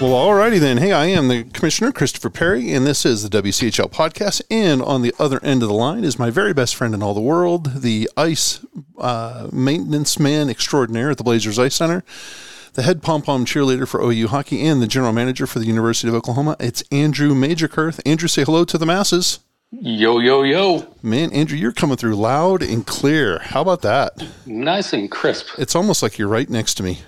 Well, alrighty then. Hey, I am the Commissioner, Christopher Perry, and this is the WCHL podcast. And on the other end of the line is my very best friend in all the world, the ice maintenance man extraordinaire at the Blazers Ice Center, the head pom-pom cheerleader for OU hockey, and the general manager for the University of Oklahoma. It's Andrew Majerkurth. Andrew, say hello to the masses. Yo, yo, yo. Man, Andrew, you're coming through loud and clear. How about that? Nice and crisp. It's almost like you're right next to me.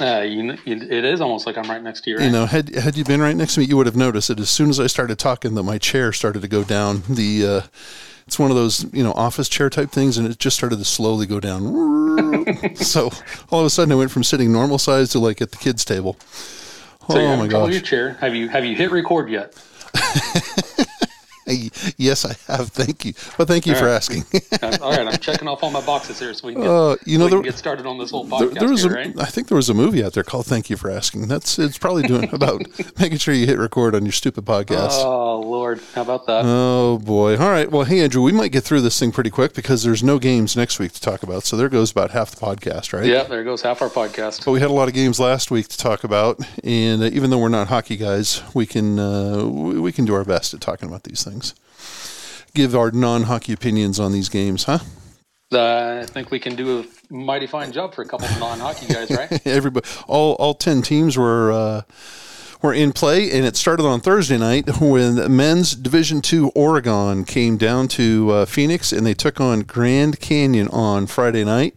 It is almost like I'm right next to you. Right? You know, had you been right next to me, you would have noticed it as soon as I started talking that my chair started to go down. It's one of those, you know, office chair type things, and it just started to slowly go down. So all of a sudden, I went from sitting normal size to like at the kids' table. Oh, so my gosh! Your chair. Have you hit record yet? Yes, I have. Thank you. Well, thank you all for asking. All right. I'm checking off all my boxes here so we can get, get started on this whole podcast. I think there was a movie out there called Thank You for Asking. It's probably doing about making sure you hit record on your stupid podcast. Oh, Lord. How about that? Oh, boy. All right. Well, hey, Andrew, we might get through this thing pretty quick because there's no games next week to talk about. So there goes about half the podcast, right? Yeah, there goes half our podcast. But we had a lot of games last week to talk about. And even though we're not hockey guys, we can do our best at talking about these things. Give our non-hockey opinions on these games, huh? I think we can do a mighty fine job for a couple of non-hockey guys, right? Everybody, all 10 teams were in play, and it started on Thursday night when men's Division II Oregon came down to Phoenix, and they took on Grand Canyon on Friday night.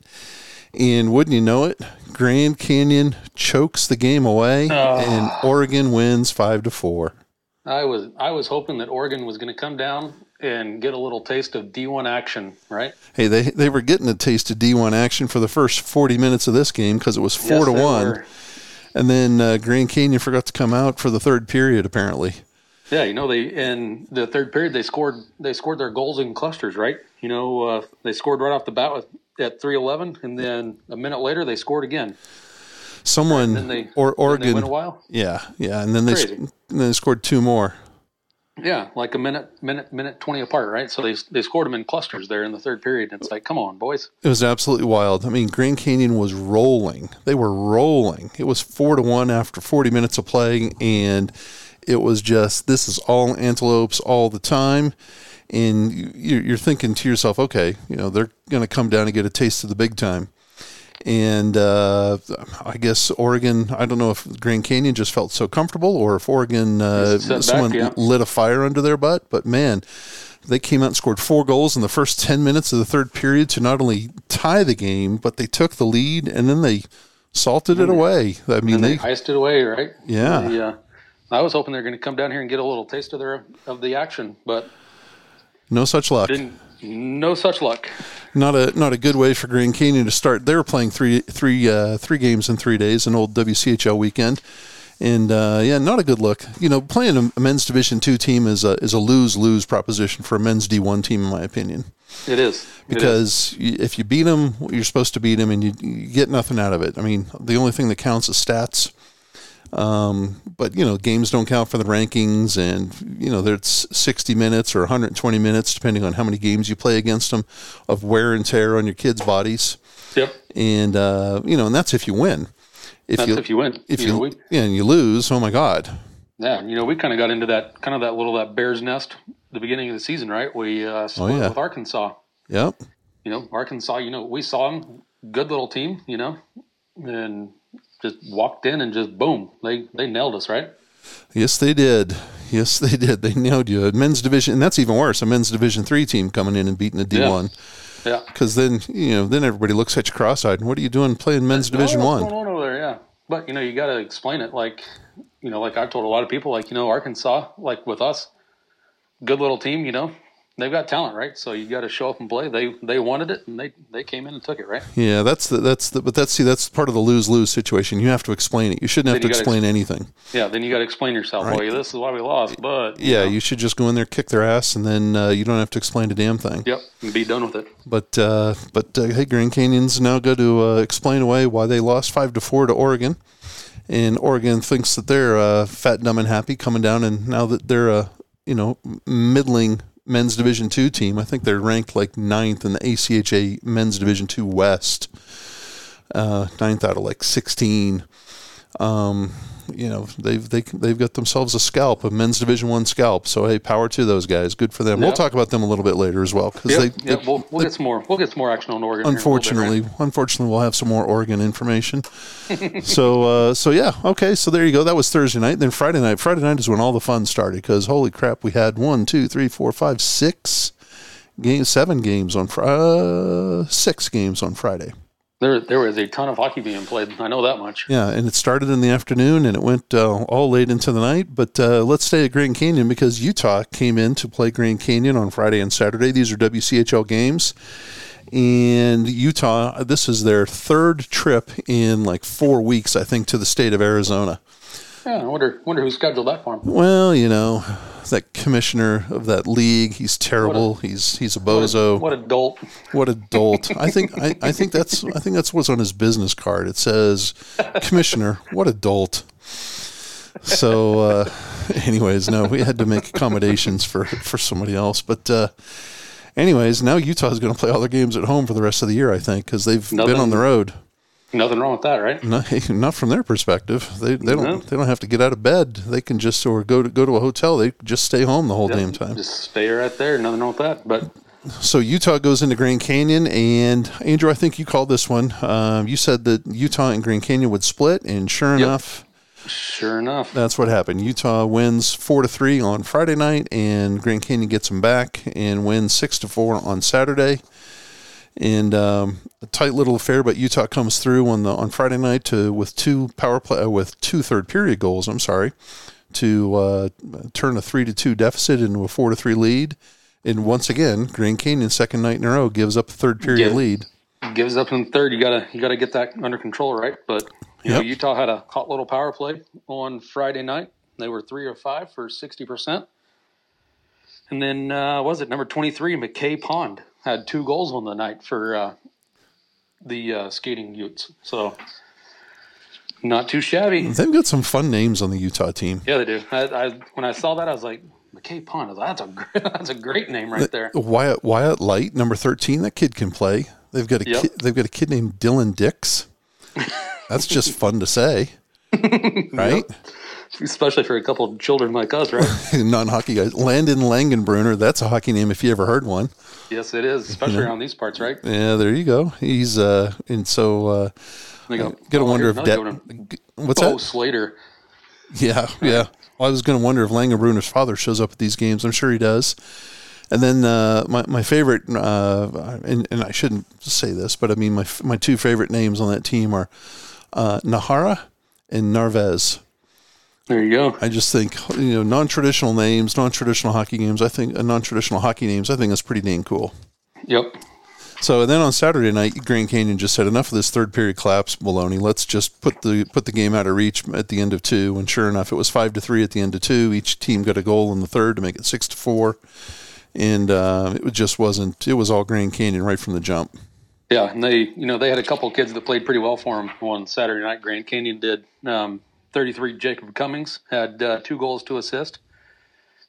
And wouldn't you know it, Grand Canyon chokes the game away, and Oregon wins 5-4. I was hoping that Oregon was going to come down and get a little taste of D1 action, right? Hey, they were getting a taste of D1 action for the first 40 minutes of this game because it was 4-1. Were. And then Grand Canyon forgot to come out for the third period, apparently. Yeah, you know, in the third period they scored their goals in clusters, right? You know, they scored right off the bat at 3:11, and then a minute later they scored again. Oregon. They went a while. Yeah, and then they scored two more. Yeah, like a minute 20 apart, right? So they scored them in clusters there in the third period. It's like, come on, boys! It was absolutely wild. I mean, Grand Canyon was rolling. They were rolling. It was 4-1 after 40 minutes of play, and it was just this is all antelopes all the time. And you're thinking to yourself, okay, you know they're going to come down and get a taste of the big time. And I guess Oregon, I don't know if Grand Canyon just felt so comfortable or if Oregon, lit a fire under their butt. But, man, they came out and scored four goals in the first 10 minutes of the third period to not only tie the game, but they took the lead and then they salted it away. I mean, they iced it away, right? Yeah. I was hoping they were going to come down here and get a little taste of the action, but no such luck. No such luck. Not a good way for Grand Canyon to start. They were playing three games in 3 days, an old WCHL weekend, and not a good look. You know, playing a men's Division II team is a lose-lose proposition for a men's D1 team, in my opinion. It is if you beat them, you're supposed to beat them, and you get nothing out of it. I mean, the only thing that counts is stats. But you know, games don't count for the rankings, and you know, there's 60 minutes or 120 minutes, depending on how many games you play against them, of wear and tear on your kids' bodies. Yep. And you know, and that's if you win. If you win, and you lose, oh my God. Yeah, you know, we kind of got into that bear's nest at the beginning of the season, right? We split with Arkansas. Yep. You know, Arkansas. You know, we saw them, good little team. You know, and just walked in and just boom, they nailed us, right? Yes, they did. They nailed you. A men's division, and that's even worse. A men's Division III team coming in and beating a D1. Yeah. Because then then everybody looks at you cross-eyed. And what are you doing playing men's Division One? What's going on over there? Yeah. But you got to explain it. Like I've told a lot of people, like Arkansas, like with us, good little team. they've got talent, right? So you got to show up and play. They wanted it, and they came in and took it, right? Yeah, that's part of the lose-lose situation. You have to explain it. You shouldn't have to explain anything. Yeah, then you got to explain yourself. Right. Well, this is why we lost, but you should just go in there, kick their ass, and then you don't have to explain a damn thing. Yep, and be done with it. But hey, Grand Canyon's now go to explain away why they lost 5-4 to Oregon. And Oregon thinks that they're fat, dumb, and happy coming down, and now that they're middling men's Division II team, I think they're ranked like 9th in the ACHA men's Division II West, 9th out of like 16. They've got themselves a scalp, a men's Division I scalp. So hey, power to those guys. Good for them. Yep. We'll talk about them a little bit later as well, because we'll get some more. We'll get some more action on Oregon. Unfortunately, we'll have some more Oregon information. So there you go. That was Thursday night. Then Friday night. Friday night is when all the fun started, because holy crap, we had 6 games on Friday. There was a ton of hockey being played. I know that much. Yeah, and it started in the afternoon, and it went all late into the night. But let's stay at Grand Canyon, because Utah came in to play Grand Canyon on Friday and Saturday. These are WCHL games. And Utah, this is their third trip in like 4 weeks, I think, to the state of Arizona. Yeah, I wonder who scheduled that for him. Well, that commissioner of that league, he's terrible. He's a bozo. What a dolt. I think that's what's on his business card. It says, "Commissioner, what a dolt." So, we had to make accommodations for somebody else. But now Utah's going to play all their games at home for the rest of the year, I think, because they've been on the road. Nothing wrong with that, right? No, not from their perspective. They don't have to get out of bed. They can just go to a hotel. They just stay home the whole damn time. Just stay right there. Nothing wrong with that. But so Utah goes into Grand Canyon, and Andrew, I think you called this one. You said that Utah and Grand Canyon would split, and sure enough, that's what happened. Utah wins 4-3 on Friday night, and Grand Canyon gets them back and wins 6-4 on Saturday. And a tight little affair, but Utah comes through on Friday night with two third period goals. I'm sorry, to turn a 3-2 deficit into a 4-3 lead. And once again, Grand Canyon, second night in a row, gives up a third period lead. Gives up in third. You gotta get that under control, right? But Utah had a hot little power play on Friday night. They were 3 of 5 for 60%. And then number 23, McKay Pond, had 2 goals on the night for the skating Utes. So, not too shabby. They've got some fun names on the Utah team. Yeah, they do. When I saw that, I was like, McKay Pond, that's a great name right there. Wyatt Light, number 13, that kid can play. They've got a kid named Dylan Dix. That's just fun to say, right? Yep. Especially for a couple of children like us, right? Non-hockey guys. Landon Langenbrunner, that's a hockey name if you ever heard one. Yes, it is, especially around these parts, right? Yeah, there you go. He's and so gonna wonder if Slater. Yeah. Well, I was gonna wonder if Langenbrunner's father shows up at these games. I'm sure he does. And then my favorite, and I shouldn't say this, but I mean my two favorite names on that team are Nahara and Narvez. There you go. I just think, non-traditional names, non-traditional hockey games. I think non-traditional hockey names. I think that's pretty dang cool. Yep. So then on Saturday night, Grand Canyon just said, enough of this third period collapse baloney. Let's just put the game out of reach at the end of 2. And sure enough, it was 5-3 at the end of 2. Each team got a goal in the third to make it 6-4. And it was all Grand Canyon right from the jump. Yeah, and they had a couple of kids that played pretty well for them on Saturday night. Grand Canyon did. 33, Jacob Cummings, had 2 goals, 2 assists.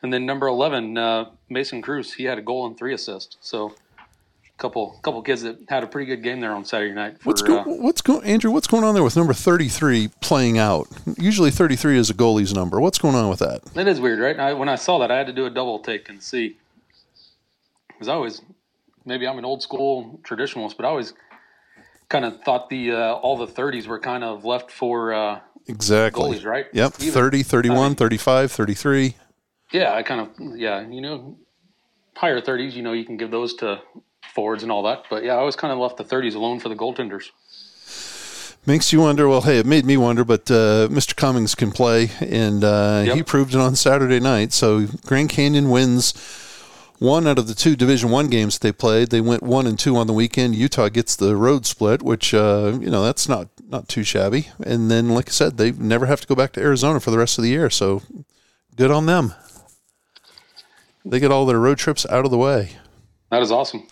And then number 11, Mason Cruz, he had a goal and 3 assists. So a couple kids that had a pretty good game there on Saturday night. Andrew, what's going on there with number 33 playing out? Usually 33 is a goalie's number. What's going on with that? That is weird, right? When I saw that, I had to do a double take and see. Because maybe I'm an old school traditionalist, but I always kind of thought all the 30s were kind of left for – Exactly. Goalies, right? Yep. Either. 30, 31, 35, 33. Yeah, higher 30s, you can give those to forwards and all that. But yeah, I always kind of left the 30s alone for the goaltenders. Makes you wonder. Well, hey, it made me wonder, but Mr. Cummings can play, and he proved it on Saturday night. So Grand Canyon wins One out of the two Division I games they played, they went 1-2 on the weekend. Utah gets the road split, which, that's not too shabby. And then, like I said, they never have to go back to Arizona for the rest of the year. So good on them. They get all their road trips out of the way. That is awesome.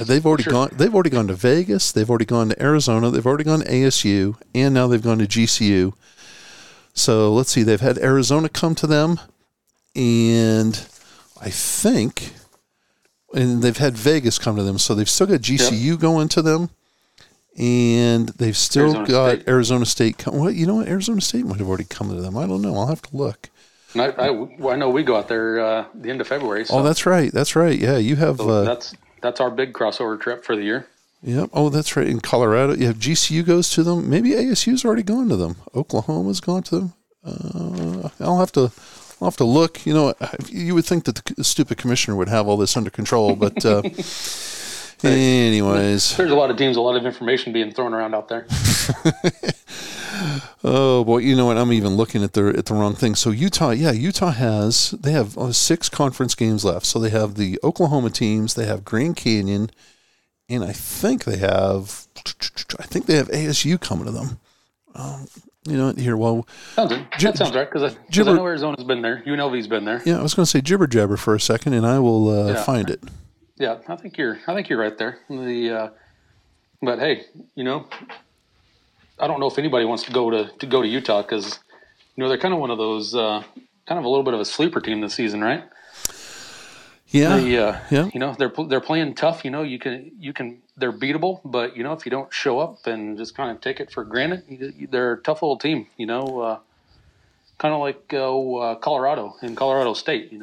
They've already gone to Vegas. They've already gone to Arizona. They've already gone to ASU, and now they've gone to GCU. So let's see. They've had Arizona come to them, and I think, and they've had Vegas come to them. So they've still got GCU going to them, and they've still got Arizona State. Arizona State might have already come to them. I don't know. I'll have to look. And I know we go out there the end of February. So. Oh, that's right. That's right. Yeah, you have. So that's our big crossover trip for the year. Yeah. Oh, that's right. In Colorado, you have GCU goes to them. Maybe ASU's already gone to them. Oklahoma's gone to them. I'll have to look. You would think that the stupid commissioner would have all this under control, but anyways, there's a lot of teams, a lot of information being thrown around out there. Oh boy, you know what? I'm even looking at the wrong thing. So Utah they have 6 conference games left. So they have the Oklahoma teams, they have Grand Canyon, and I think they have ASU coming to them. Sounds right, because I know Arizona's been there, UNLV's been there. Yeah, I was going to say jibber jabber for a second, and I will find it. Yeah, I think you're right there. But hey, I don't know if anybody wants to go to Utah because, they're kind of one of those, kind of a little bit of a sleeper team this season, right? Yeah. They're playing tough. They're beatable, but if you don't show up and just kind of take it for granted, they're a tough little team. Kind of like Colorado and Colorado State.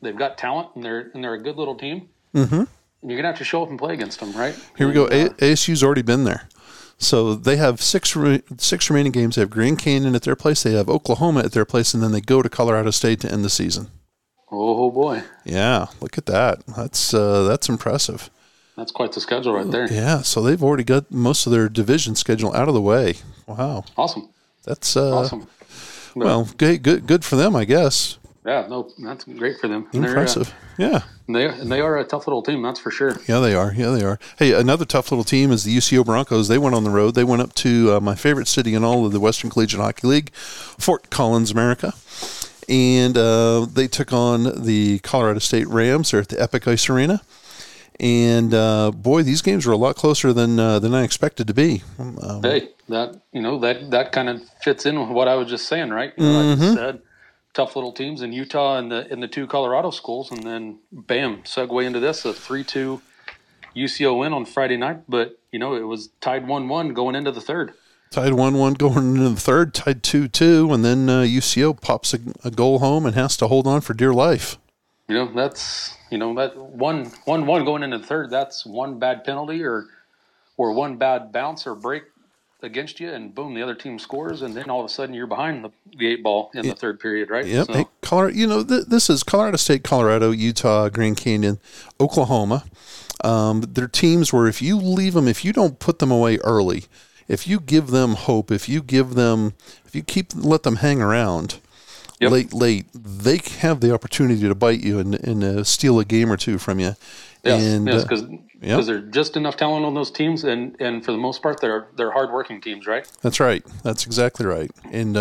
They've got talent and they're a good little team. Mm-hmm. And you're gonna have to show up and play against them, right? Here we go. ASU's already been there. So they have six remaining games. They have Grand Canyon at their place. They have Oklahoma at their place, and then they go to Colorado State to end the season. Oh boy! Yeah, look at that. That's impressive. That's quite the schedule right there. Yeah. So they've already got most of their division schedule out of the way. Wow. Awesome. That's awesome. Well, good for them, I guess. Yeah. No, that's great for them. Impressive. Yeah. They are a tough little team, that's for sure. Yeah, they are. Hey, another tough little team is the UCO Broncos. They went on the road. They went up to my favorite city in all of the Western Collegiate Hockey League, Fort Collins, America. And they took on the Colorado State Rams. They're at the Epic Ice Arena. And, boy, these games were a lot closer than I expected to be. That kind of fits in with what I was just saying, right? Like I said. Tough little teams in Utah and the two Colorado schools, and then bam, segue into this, a 3-2 UCO win on Friday night. But it was tied 1-1 going into the third. Tied 1-1 going into the third. Tied 2-2, and then UCO pops a goal home and has to hold on for dear life. That's that 1-1 going into the third. That's one bad penalty or one bad bounce or break against you, and boom, the other team scores, and then all of a sudden you're behind the eight ball in the third period, right? Yep. So. Hey, Colorado, this is Colorado State, Colorado, Utah, Grand Canyon, Oklahoma. Their teams where if you leave them, if you don't put them away early, if you give them hope, let them hang around late, they have the opportunity to bite you and steal a game or two from you. Yes, because they're just enough talent on those teams, and for the most part, they're hardworking teams, right? That's right. That's exactly right. And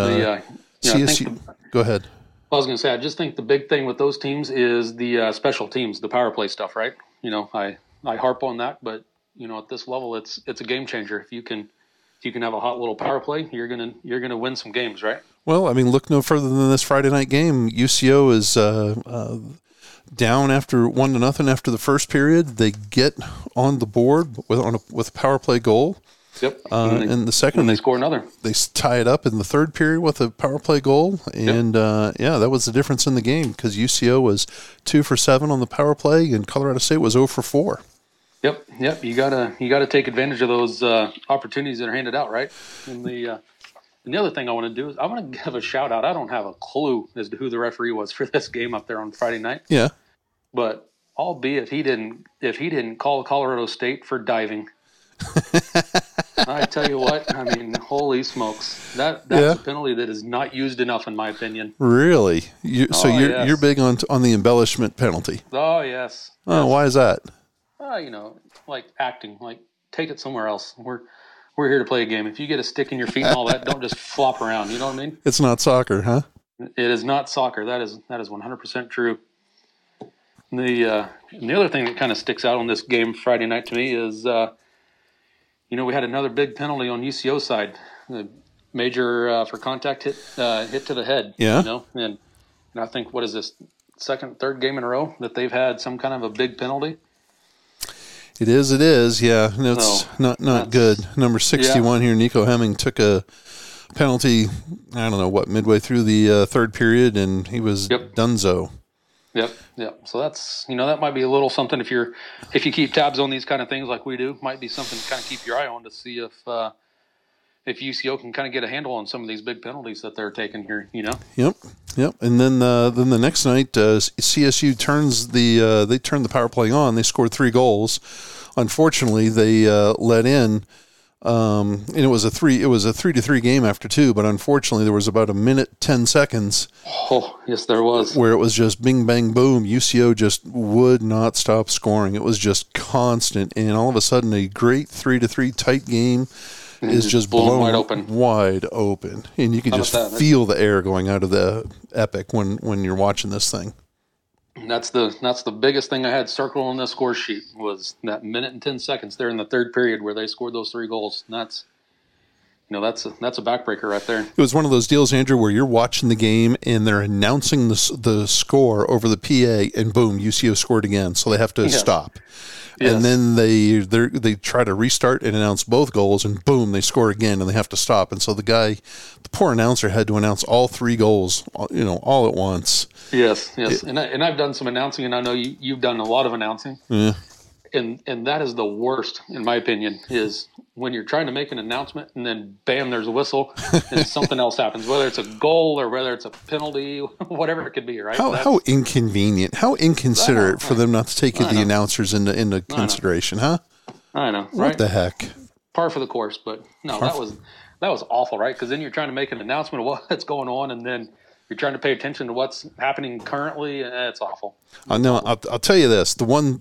CSU, go ahead. I was going to say, I just think the big thing with those teams is the special teams, the power play stuff, right? I harp on that, but at this level, it's a game changer. If you can have a hot little power play, you're gonna win some games, right? Well, I mean, look no further than this Friday night game. UCO is. Down after 1-0 after the first period, they get on the board with a power play goal. Yep. In the second, they score another. They tie it up in the third period with a power play goal, and that was the difference in the game because UCO was 2-for-7 on the power play, and Colorado State was 0-for-4. Yep. You gotta take advantage of those opportunities that are handed out, right? And the other thing I want to do is I want to give a shout out. I don't have a clue as to who the referee was for this game up there on Friday night. Yeah, but albeit he didn't call Colorado State for diving, I tell you what, I mean, holy smokes. That's a penalty that is not used enough, in my opinion. Really? You're big on the embellishment penalty. Oh, yes. Oh, yes. Why is that? Like acting, like take it somewhere else. We're here to play a game. If you get a stick in your feet and all that, don't just flop around. You know what I mean? It's not soccer, huh? It is not soccer. That is 100% true. The other thing that kind of sticks out on this game Friday night to me is, we had another big penalty on UCO side. The major for contact hit to the head. Yeah. And I think, what is this, second, third game in a row that they've had some kind of a big penalty? It is, yeah. No, it's not good. Number 61 here, Nico Hemming, took a penalty, I don't know what, midway through the third period, and he was donezo. Yep. So that's, that might be a little something if you keep tabs on these kind of things like we do, might be something to kind of keep your eye on to see if UCO can kind of get a handle on some of these big penalties that they're taking here, Yep. And then the next night, CSU turned the power play on. They scored 3 goals. Unfortunately, they let in, and it was a 3-3 game after 2, but unfortunately there was about a minute 10 seconds. Oh, yes, there was, where it was just bing bang boom. UCO just would not stop scoring. It was just constant, and all of a sudden a great 3-3 tight game is just blown wide open, and you can just feel the air going out of the Epic when you're watching this thing. That's the biggest thing I had circled on the score sheet, was that minute and 10 seconds there in the third period where they scored those 3 goals. And that's a backbreaker right there. It was one of those deals, Andrew, where you're watching the game and they're announcing the score over the PA, and boom, UCO scored again. So they have to stop. Yes. And then they try to restart and announce both goals, and boom, they score again, and they have to stop. And so the poor announcer had to announce all 3 goals, all at once. Yes. And I've done some announcing, and I know you've done a lot of announcing. Yeah. And that is the worst, in my opinion, is when you're trying to make an announcement and then bam, there's a whistle and something else happens, whether it's a goal or whether it's a penalty, whatever it could be, right? How inconvenient, how inconsiderate for them not to take the announcers into consideration, huh? I know, right? What the heck? Par for the course, but no, that was awful, right? Because then you're trying to make an announcement of what's going on, and then you're trying to pay attention to what's happening currently. It's awful. I'll tell you this: the one,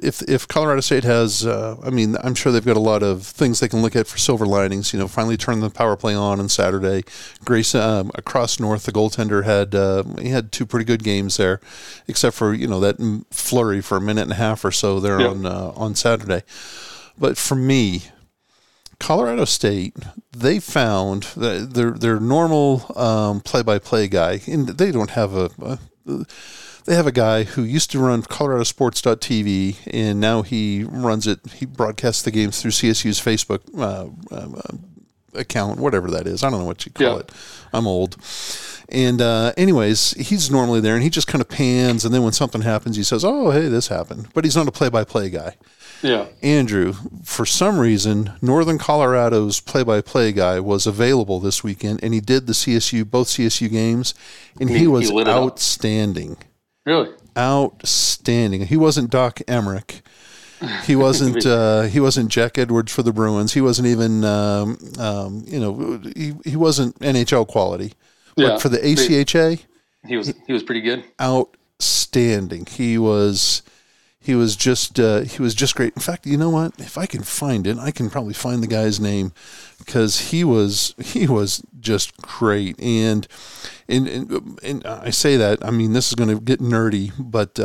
if Colorado State has, I'm sure they've got a lot of things they can look at for silver linings. Finally turn the power play on Saturday. Grace across north, the goaltender had he had 2 pretty good games there, except for that flurry for a minute and a half or so there on Saturday. But for me, Colorado State, they found that their normal play-by-play guy, and they don't have they have a guy who used to run coloradosports.tv, and now he runs it. He broadcasts the games through CSU's Facebook account, whatever that is. I don't know what you call it. I'm old. And anyways, he's normally there, and he just kind of pans, and then when something happens, he says, oh, hey, this happened. But he's not a play-by-play guy. Yeah. Andrew, for some reason, Northern Colorado's play-by-play guy was available this weekend, and he did both CSU games, and he was outstanding. Really? Outstanding. He wasn't Doc Emmerich. He wasn't. He wasn't Jack Edwards for the Bruins. He wasn't even. He wasn't NHL quality. Yeah. But for the ACHA, he was pretty good. Outstanding. He was just great. In fact, you know what? If I can find it, I can probably find the guy's name, because he was just great. And I say that, I mean, this is going to get nerdy, but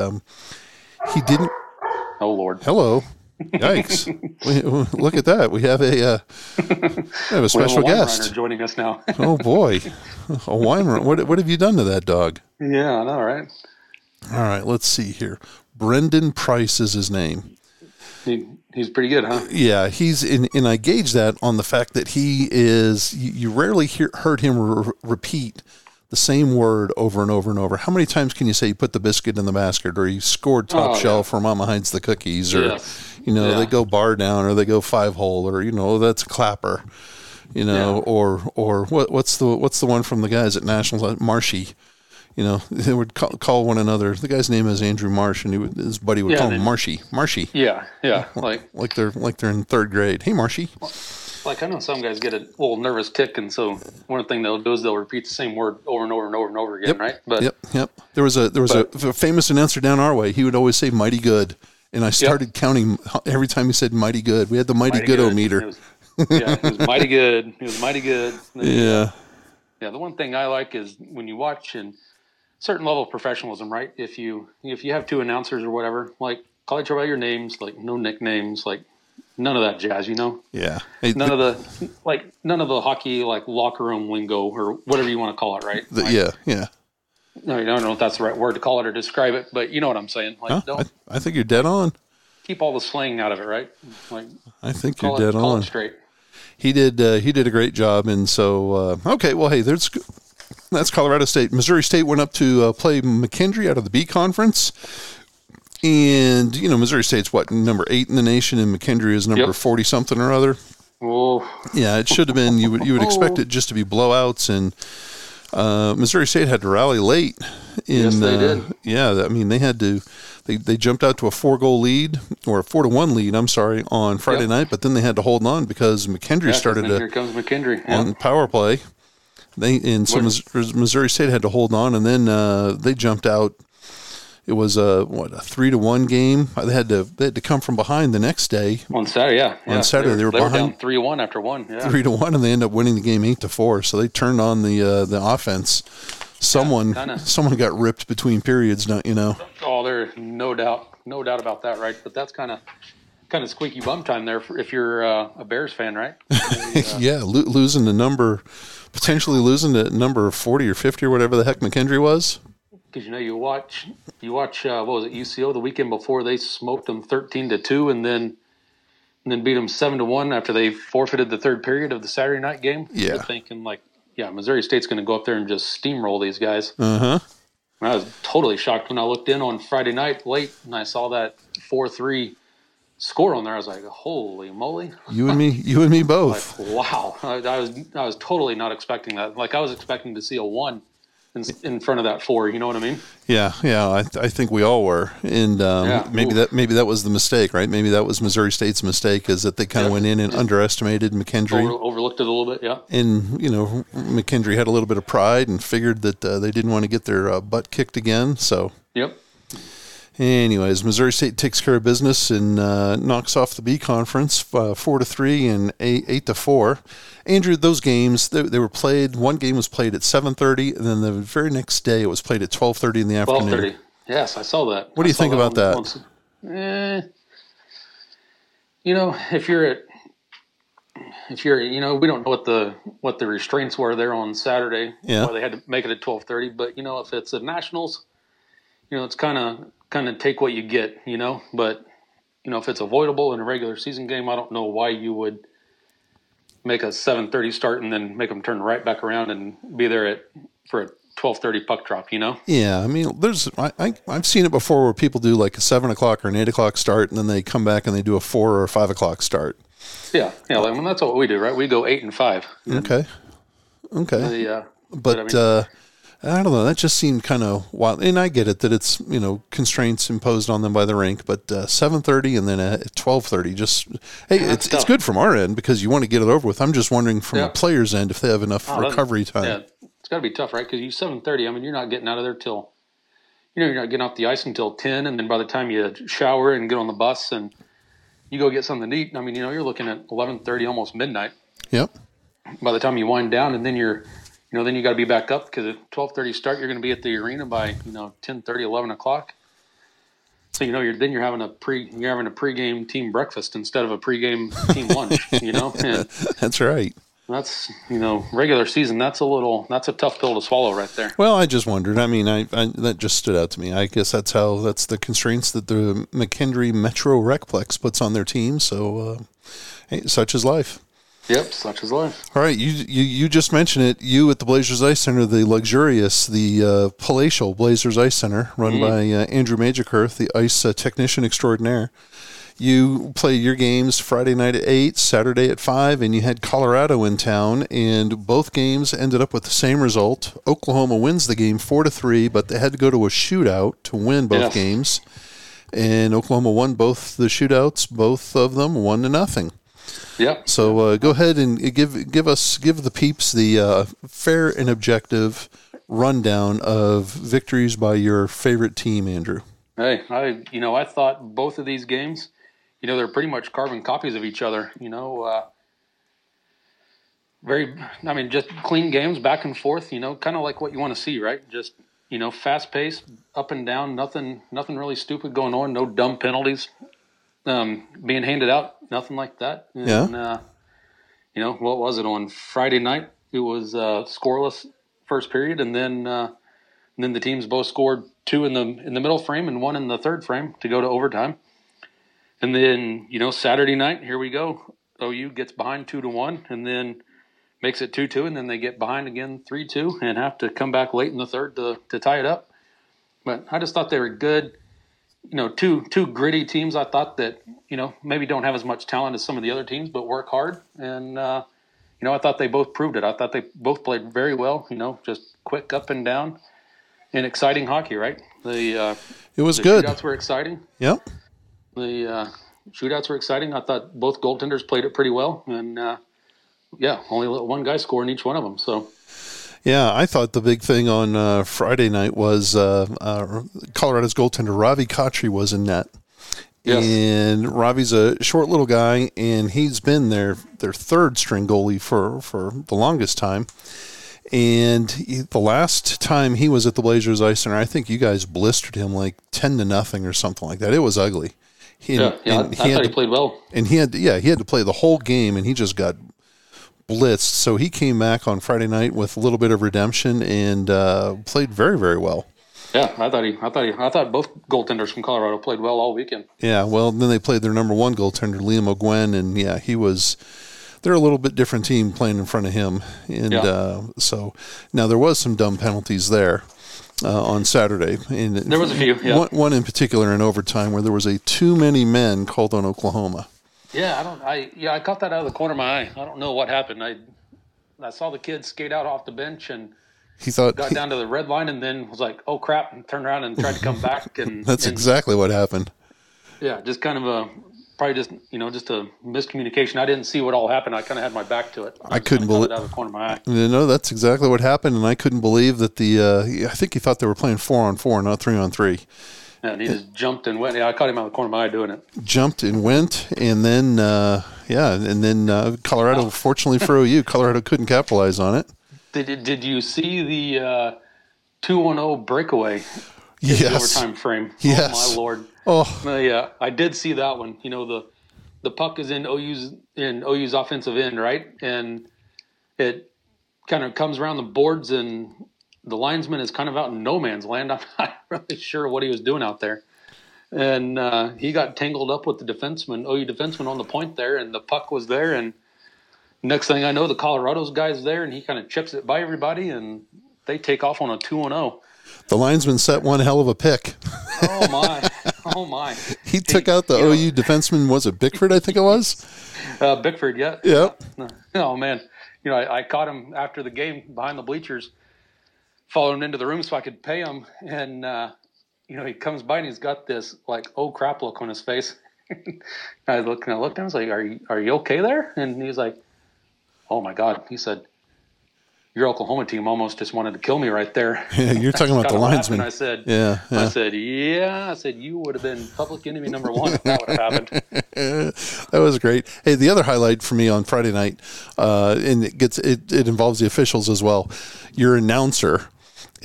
he didn't. Oh, Lord. Hello. Yikes. Look at that. We have a special guest joining us now. Oh, boy. A wine runner. What have you done to that dog? Yeah, I know, right? All right. Let's see here. Brendan Price is his name. He's pretty good, huh? Yeah, he's in, and I gauge that on the fact that he is. You rarely heard him repeat the same word over and over and over. How many times can you say you put the biscuit in the basket, or you scored top shelf, or Mama hides the cookies, or they go bar down, or they go 5-hole, or that's a clapper, or what's the one from the guys at Nationals, Marshy. They would call one another. The guy's name is Andrew Marsh, and his buddy would call him Marshy. Marshy. Yeah. Like they're in third grade. Hey, Marshy. Like, I know some guys get a little nervous tick, and so one thing they'll do is they'll repeat the same word over and over and over and over again, yep, right? But yep. There was a famous announcer down our way. He would always say "mighty good," and I started counting every time he said "mighty good." We had the mighty good-o meter. It was mighty good. It was mighty good. Yeah. The one thing I like is when you watch and certain level of professionalism, right? If you have two announcers or whatever, like call each other by your names, like no nicknames, like. None of that jazz, you know? Yeah. None of the hockey, like, locker room lingo or whatever you want to call it, right? No, I don't know if that's the right word to call it or describe it, but you know what I'm saying. Like, I think you're dead on. Keep all the slang out of it, right? Like, I think you're dead on. Call it straight. He did a great job, and so, okay, well, hey, that's Colorado State. Missouri State went up to play McKendree out of the B Conference. And, you know, Missouri State's, what, number 8 in the nation, and McKendree is number 40-something or other. Oh. Yeah, it should have been. You would expect it just to be blowouts, and Missouri State had to rally late. Yes, they did. Yeah, I mean, they had to – they jumped out to a 4-goal lead, or a 4-1 lead, I'm sorry, on Friday night, but then they had to hold on because McKendree started to – here comes McKendree. On power play. Missouri State had to hold on, and then they jumped out. It was a 3-1 game. They had to come from behind the next day. On Saturday, on Saturday they were behind down 3-1 after 1. 3-1, and they ended up winning the game 8-4. So they turned on the offense. Someone got ripped between periods, you know. Oh, there's no doubt about that, right? But that's kind of squeaky bum time there if you're a Bears fan, right? Potentially losing the number 40 or 50 or whatever the heck McKendree was. Because, you know, you watch what was it, UCO the weekend before, they smoked them 13-2 and then beat them 7-1 after they forfeited the third period of the Saturday night game. Yeah. You're thinking, like, Missouri State's going to go up there and just steamroll these guys. Uh-huh. And I was totally shocked when I looked in on Friday night late and I saw that 4-3 score on there. I was like, holy moly. You and me both. Like, wow. I was totally not expecting that. Like, I was expecting to see a 1. In front of that 4, you know what I mean? Yeah, I think we all were, and maybe that was the mistake, right? Maybe that was Missouri State's mistake, is that they kind of went in and underestimated McKendree, overlooked it a little bit, And you know, McKendree had a little bit of pride and figured that they didn't want to get their butt kicked again. So anyways, Missouri State takes care of business and knocks off the B Conference 4-3 and 8-4. Andrew, those games, they were played. One game was played at 7:30, and then the very next day it was played at 12:30 in the afternoon. 12:30. Yes, I saw that. What do you think about that? You know, if you're we don't know what the restraints were there on Saturday. Yeah. Why they had to make it at 12:30, but you know, if it's a Nationals, you know, it's kind of take what you get, you know. But you know, if it's avoidable in a regular season game, I don't know why you would make a 7:30 start and then make them turn right back around and be there for a 12:30 puck drop, you know? Yeah, I mean, I've seen it before where people do like a 7:00 or an 8:00 start, and then they come back and they do a 4 or 5 o'clock start. Yeah, like, well, that's what we do, right? We go 8 and 5. Okay. I don't know. That just seemed kind of wild, and I get it that it's, you know, constraints imposed on them by the rink. But 7:30 and then at 12:30, it's good from our end because you want to get it over with. I'm just wondering from the players' end if they have enough recovery time. Yeah, it's got to be tough, right? Because 7:30. I mean, you're not getting out of there till, you know, you're not getting off the ice until 10, and then by the time you shower and get on the bus and you go get something to eat, I mean, you know, you're looking at 11:30, almost midnight. Yep. By the time you wind down, and then you're. You know, then you got to be back up because at 12:30 start, you're going to be at the arena by 10:30, 11 o'clock. So you know, you're having a pregame team breakfast instead of a pregame team lunch. You know, and that's right. That's, you know, regular season. That's a tough pill to swallow right there. Well, I just wondered. I mean, I that just stood out to me. I guess that's the constraints that the McKendree Metro Recplex puts on their team. So, hey, such is life. Yep, such is life. All right, you just mentioned it. You at the Blazers Ice Center, the luxurious, the palatial Blazers Ice Center, run by Andrew Majerkurth, the ice technician extraordinaire. You play your games Friday night at 8, Saturday at 5, and you had Colorado in town, and both games ended up with the same result. Oklahoma wins the game 4-3, but they had to go to a shootout to win both games, and Oklahoma won both the shootouts, both of them 1-0. Yeah. So go ahead and give the peeps the fair and objective rundown of victories by your favorite team, Andrew. Hey, I thought both of these games, they're pretty much carbon copies of each other. Just clean games back and forth. Kind of like what you want to see, right? Just fast paced, up and down. Nothing really stupid going on. No dumb penalties being handed out. Nothing like that. And, what was it on Friday night? It was scoreless first period, and then the teams both scored two in the middle frame and one in the third frame to go to overtime. And then Saturday night, here we go. OU gets behind 2-1, and then makes it 2-2, and then they get behind again 3-2, and have to come back late in the third to tie it up. But I just thought they were good. Two gritty teams. I thought that maybe don't have as much talent as some of the other teams, but work hard. And I thought they both proved it. I thought they both played very well. Just quick up and down, and exciting hockey. Right? The shootouts were exciting. Yep. The shootouts were exciting. I thought both goaltenders played it pretty well, and only let one guy score in each one of them. So. Yeah, I thought the big thing on Friday night was Colorado's goaltender Ravi Khatri was in net. Yes. And Ravi's a short little guy, and he's been their third-string goalie for the longest time. And the last time he was at the Blazers Ice Center, I think you guys blistered him like 10-0 or something like that. It was ugly. I thought he played well. And he had to play the whole game, and he just got blitzed. So he came back on Friday night with a little bit of redemption and played very, very well. Yeah, I thought both goaltenders from Colorado played well all weekend. Yeah, well, then they played their number one goaltender, Liam O'Gwen, and they're a little bit different team playing in front of him. And so now there was some dumb penalties there on Saturday. And there was a few, yeah. One in particular in overtime where there was a too many men called on Oklahoma. Yeah, I caught that out of the corner of my eye. I don't know what happened. I saw the kid skate out off the bench and got down to the red line and then was like, "Oh crap!" and turned around and tried to come back. And that's exactly what happened. Yeah, just kind of just a miscommunication. I didn't see what all happened. I kind of had my back to it. I couldn't believe it out of the corner of my eye. No, that's exactly what happened, and I couldn't believe that I think he thought they were playing 4-on-4, not 3-on-3. And he just jumped and went. Yeah, I caught him out of the corner of my eye doing it. Jumped and went, and then, Colorado, fortunately for OU, Colorado couldn't capitalize on it. Did you see the 2-1-0 breakaway? Yes. Overtime frame. Yes. Oh, my Lord. Oh. Yeah, I did see that one. The puck is in OU's offensive end, right? And it kind of comes around the boards and – the linesman is kind of out in no man's land. I'm not really sure what he was doing out there. And he got tangled up with the defenseman, OU defenseman on the point there, and the puck was there. And next thing I know, the Colorado's guy's there, and he kind of chips it by everybody, and they take off on a 2-0. The linesman set one hell of a pick. Oh, my. Oh, my. He took out the OU defenseman. Was it Bickford, I think it was? Bickford, yeah. Yep. Oh, man. I caught him after the game behind the bleachers. Followed him into the room so I could pay him, and he comes by and he's got this like "oh crap" look on his face. I looked down. I was like, "Are you okay there?" And he was like, "Oh my God!" He said, "Your Oklahoma team almost just wanted to kill me right there." Yeah, you're talking about the linesman. I said, "Yeah." I said, "You would have been public enemy number one if that would have happened." That was great. Hey, the other highlight for me on Friday night, and it involves the officials as well. Your announcer.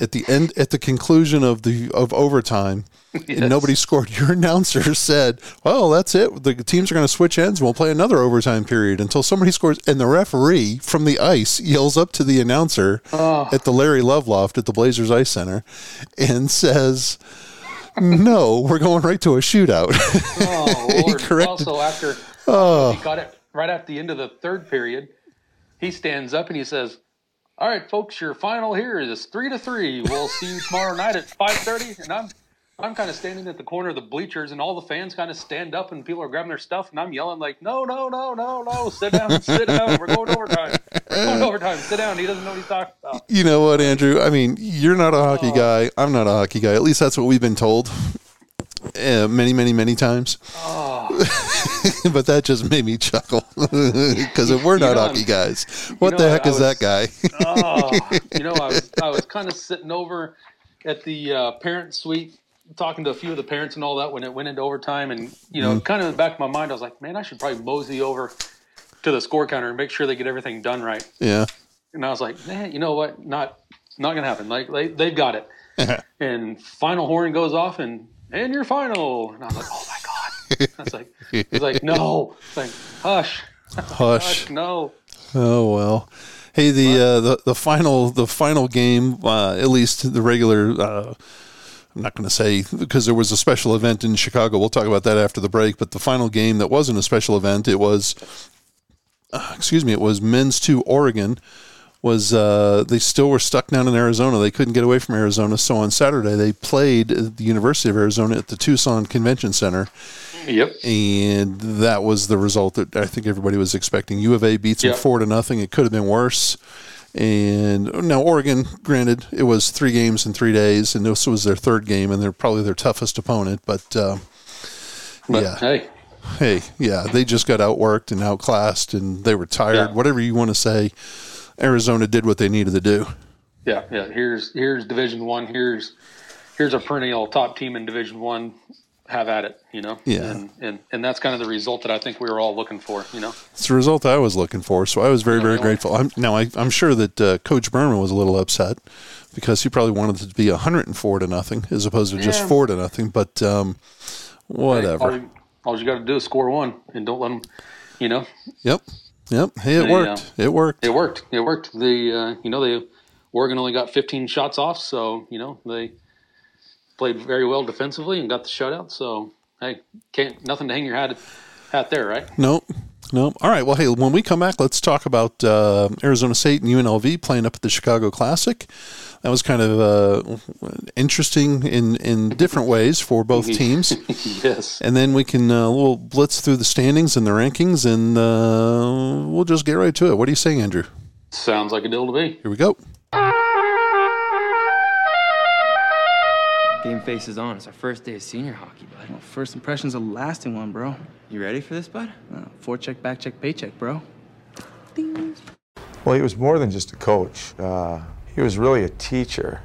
At the end, at the conclusion of overtime, yes. And nobody scored, your announcer said, "Well, that's it. The teams are going to switch ends. We'll play another overtime period until somebody scores." And the referee from the ice yells up to the announcer at the Larry Loveloft at the Blazers Ice Center and says, "No, we're going right to a shootout." Oh, Lord. Corrected. Also, he got it right at the end of the third period, he stands up and he says, "All right, folks, your final here is 3-3. We'll see you tomorrow night at 5:30. And I'm kind of standing at the corner of the bleachers, and all the fans kind of stand up, and people are grabbing their stuff, and I'm yelling like, "No! Sit down! We're going overtime! Sit down!" He doesn't know what he's talking about. You know what, Andrew? I mean, you're not a hockey guy. I'm not a hockey guy. At least that's what we've been told many times. But that just made me chuckle because if we're not hockey guys, what the heck is that guy? I was kind of sitting over at the parent suite talking to a few of the parents and all that when it went into overtime, and kind of in the back of my mind, I was like, man, I should probably mosey over to the score counter and make sure they get everything done right. Yeah. And I was like, man, you know what? Not gonna happen. Like they've got it. And final horn goes off, and you're final. And I was like, oh my god. That's like, it's like, no. It's like, hush. Hush. No. Oh well. Hey, the final game, at least the regular. I'm not going to say because there was a special event in Chicago. We'll talk about that after the break. But the final game that wasn't a special event, it was, men's 2 Oregon. They still were stuck down in Arizona. They couldn't get away from Arizona. So on Saturday, they played at the University of Arizona at the Tucson Convention Center. Yep. And that was the result that I think everybody was expecting. U of A beats them 4-0. It could have been worse. And now Oregon, granted, it was 3 games in 3 days, and this was their 3rd game, and they're probably their toughest opponent. But yeah, hey, yeah, they just got outworked and outclassed, and they were tired. Yeah. Whatever you want to say, Arizona did what they needed to do. Yeah. Here's Division I. Here's a perennial top team in Division I. Have at it, Yeah. And that's kind of the result that I think we were all looking for, It's the result I was looking for, so I was very, very grateful. I'm sure that Coach Berman was a little upset because he probably wanted it to be 104-0 as opposed to just 4-0, but whatever. Hey, all you got to do is score one and don't let them, Yep. Hey, it worked. It worked. Oregon only got 15 shots off, so, they – played very well defensively and got the shutout. So, hey, nothing to hang your hat there, right? Nope. All right. Well, hey, when we come back, let's talk about Arizona State and UNLV playing up at the Chicago Classic. That was kind of interesting in different ways for both teams. Yes. And then we can we'll blitz through the standings and the rankings, and we'll just get right to it. What do you say, Andrew? Sounds like a deal to me. Here we go. Game face is on. It's our first day of senior hockey, bud. Well, first impression's a lasting one, bro. You ready for this, bud? Forecheck, backcheck, paycheck, bro. Ding. Well, he was more than just a coach. He was really a teacher.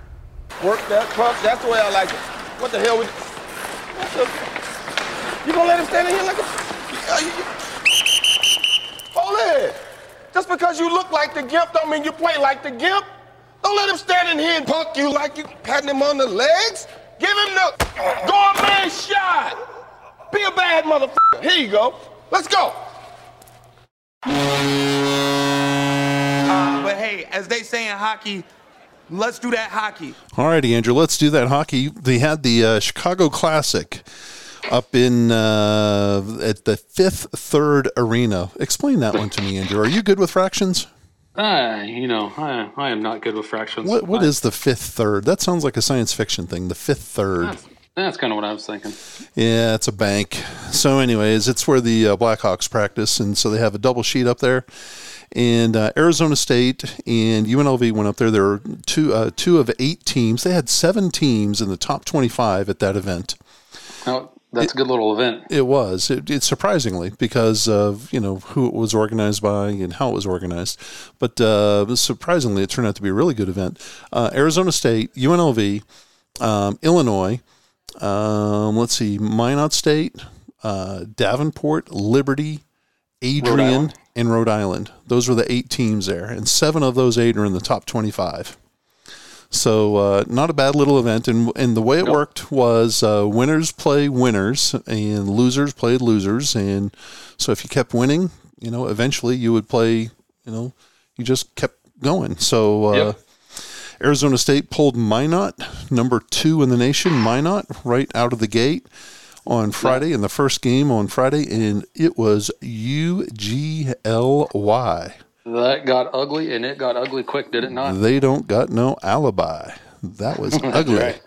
Work that puck. That's the way I like it. What the hell? You gonna let him stand in here like a... Holy! Just because you look like the gimp don't mean you play like the gimp. Don't let him stand in here and punk you like you patting him on the legs. Give him the gourmet shot. Be a bad motherfucker. Here you go. Let's go. But hey, as they say in hockey, let's do that hockey. All righty, Andrew, let's do that hockey. They had the Chicago Classic up in at the Fifth Third Arena. Explain that one to me, Andrew. Are you good with fractions? I am not good with fractions. What is the Fifth Third? That sounds like a science fiction thing, the Fifth Third. That's kind of what I was thinking. Yeah, it's a bank. So anyways, it's where the Blackhawks practice, and so they have a double sheet up there. And Arizona State and UNLV went up there. There were two of 8 teams. They had 7 teams in the top 25 at that event. Oh, that's a good little event. It was. It surprisingly, because of, who it was organized by and how it was organized. But surprisingly, it turned out to be a really good event. Arizona State, UNLV, Illinois, Minot State, Davenport, Liberty, Adrian, and Rhode Island. Those were the 8 teams there. And 7 of those 8 are in the top 25. So not a bad little event, and the way it worked was winners play winners, and losers played losers, and so if you kept winning, eventually you would play, you just kept going. So Arizona State pulled Minot, number 2 in the nation, Minot, right out of the gate on Friday, in the first game on Friday, and it was UGLY. That got ugly, and it got ugly quick, did it not? They don't got no alibi. That was ugly. Right.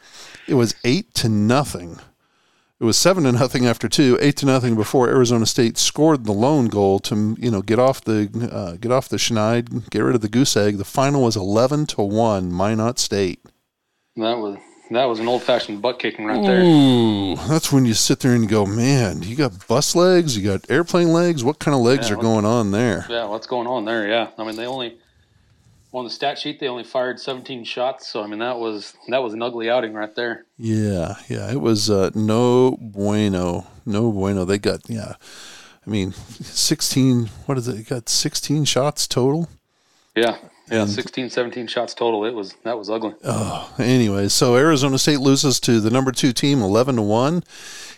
It was 8-0. It was 7-0 after 2, 8-0 before Arizona State scored the lone goal to get off the schneid, get rid of the goose egg. The final was 11-1, Minot State. That was That was an old-fashioned butt-kicking right there. Ooh, that's when you sit there and go, man, you got bus legs, you got airplane legs. What kind of legs are going on there? Yeah, what's going on there, yeah. I mean, they only, on the stat sheet, they only fired 17 shots. So, I mean, that was an ugly outing right there. Yeah, it was no bueno. They got, yeah, I mean, 16 shots total? Yeah. Yeah, 16, 17 shots total. That was ugly. Oh, anyway, so Arizona State loses to the number 2 team 11-1,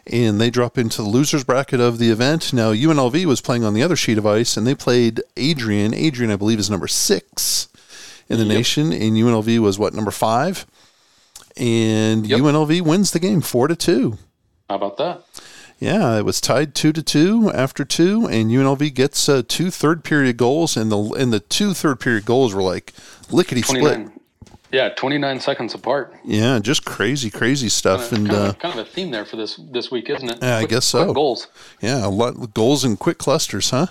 and they drop into the losers bracket of the event. Now, UNLV was playing on the other sheet of ice, and they played Adrian. Adrian, I believe, is number 6 in the nation, and UNLV was, number 5? And UNLV wins the game 4-2. How about that? Yeah, it was tied 2-2 after 2, and UNLV gets 2 third-period goals, and the 2 third-period goals were like lickety-split. Yeah, 29 seconds apart. Yeah, just crazy stuff. Kind of a theme there for this week, isn't it? I guess so. Goals. Yeah, a lot of goals in quick clusters, huh?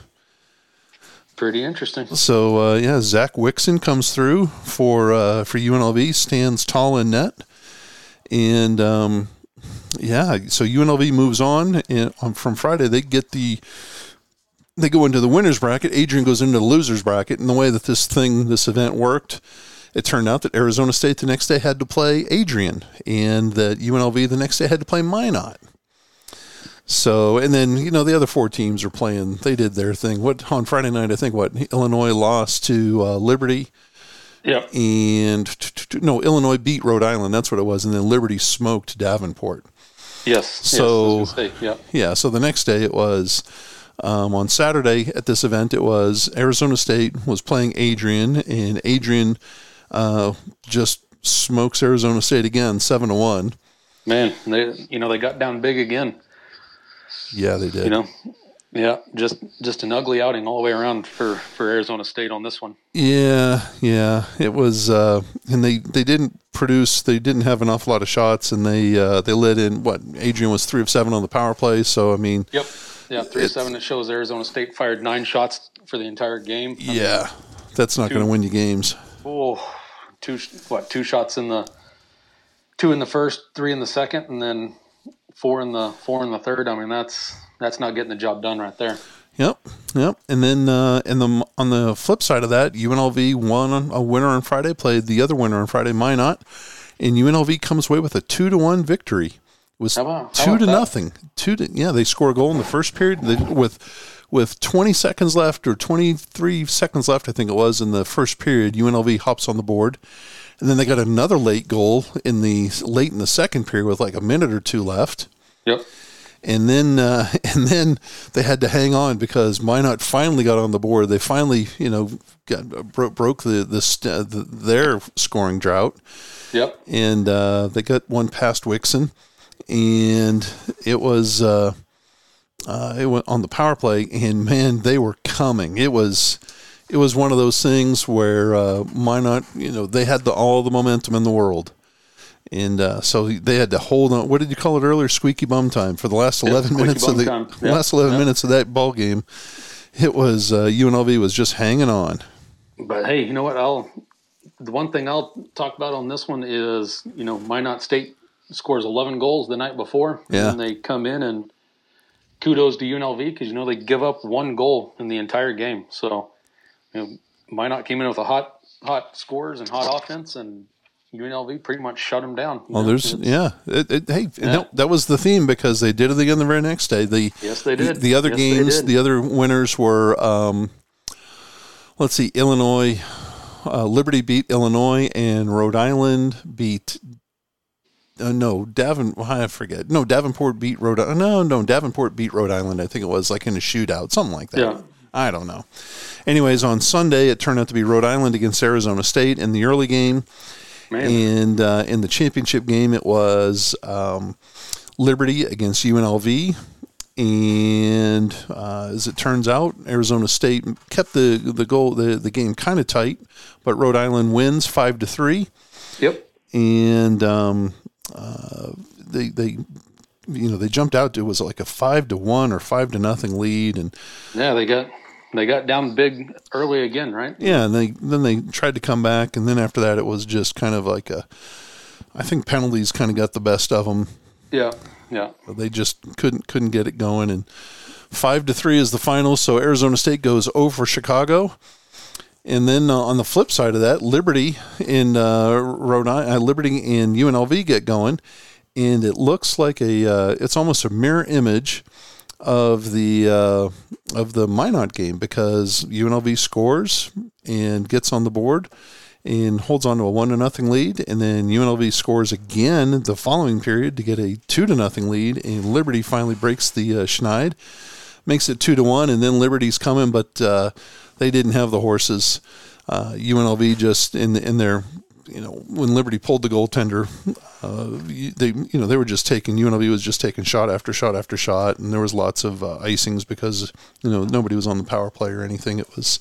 Pretty interesting. So, Zach Wixon comes through for UNLV, stands tall in net, and yeah, so UNLV moves on, and from Friday they go into the winners bracket. Adrian goes into the losers bracket, and the way that this event worked, it turned out that Arizona State the next day had to play Adrian, and that UNLV the next day had to play Minot. So, and then the other 4 teams are playing. They did their thing. What on Friday night? I think Illinois lost to Liberty. Yeah, and no, Illinois beat Rhode Island. That's what it was, and then Liberty smoked Davenport. Yes. So so the next day it was on Saturday at this event. It was Arizona State was playing Adrian, and Adrian just smokes Arizona State again, 7-1. Man, they got down big again. Yeah, they did. Yeah, just an ugly outing all the way around for Arizona State on this one. Yeah, it was, and they didn't produce, they didn't have an awful lot of shots, and they let in Adrian was 3 of 7 on the power play. So I mean, yeah, 3 of 7. It shows Arizona State fired 9 shots for the entire game. That's not going to win you games. Oh, two shots in the 2 in the first, 3 in the second, and then 4 in the third. I mean, that's not getting the job done right there. Yep. And then on the flip side of that, UNLV won a winner on Friday, played the other winner on Friday, Minot, and UNLV comes away with a 2-1 victory. It was 2-0. They score a goal in the first period with 20 seconds left or 23 seconds left, I think it was, in the first period. UNLV hops on the board, and then they got another late goal in the second period with like a minute or 2 left. Yep. And then they had to hang on because Minot finally got on the board. They finally, broke their scoring drought. Yep. And they got one past Wixon, and it was it went on the power play. And man, they were coming. It was one of those things where Minot, they had all the momentum in the world. And so they had to hold on. What did you call it earlier? Squeaky bum time for the last 11 minutes of minutes of that ball game. It was UNLV was just hanging on. But hey, you know what? The one thing I'll talk about on this one is Minot State scores 11 goals the night before, and they come in and kudos to UNLV because they give up 1 goal in the entire game. So Minot came in with a hot scores and hot offense and. UNLV pretty much shut them down. That was the theme because they did it again the very next day. Yes, they did. The other games, the other winners were, Illinois, Liberty beat Illinois, and Rhode Island beat, Davenport beat Rhode Island. No, Davenport beat Rhode Island, I think it was, like in a shootout, something like that. Yeah. I don't know. Anyways, on Sunday, it turned out to be Rhode Island against Arizona State in the early game. Man. And in the championship game, it was Liberty against UNLV. And as it turns out, Arizona State kept the game kind of tight, but Rhode Island wins 5-3. Yep. And they jumped out to, it was like a 5-1 or 5-0 lead, and They got down big early again, right? Yeah, and then they tried to come back, and then after that it was just kind of like a I think penalties kind of got the best of them. Yeah, yeah. They just couldn't get it going. And 5-3 is the final. So Arizona State goes over Chicago. And then on the flip side of that, Liberty and UNLV get going, and it looks like it's almost a mirror image of the Minot game, because UNLV scores and gets on the board and holds on to a 1-0 lead, and then UNLV scores again the following period to get a 2-0 lead, and Liberty finally breaks the schneid, makes it 2-1, and then Liberty's coming, but they didn't have the horses. UNLV just in their, when Liberty pulled the goaltender, they were just UNLV was taking shot after shot after shot, and there was lots of icings because nobody was on the power play or anything. It was,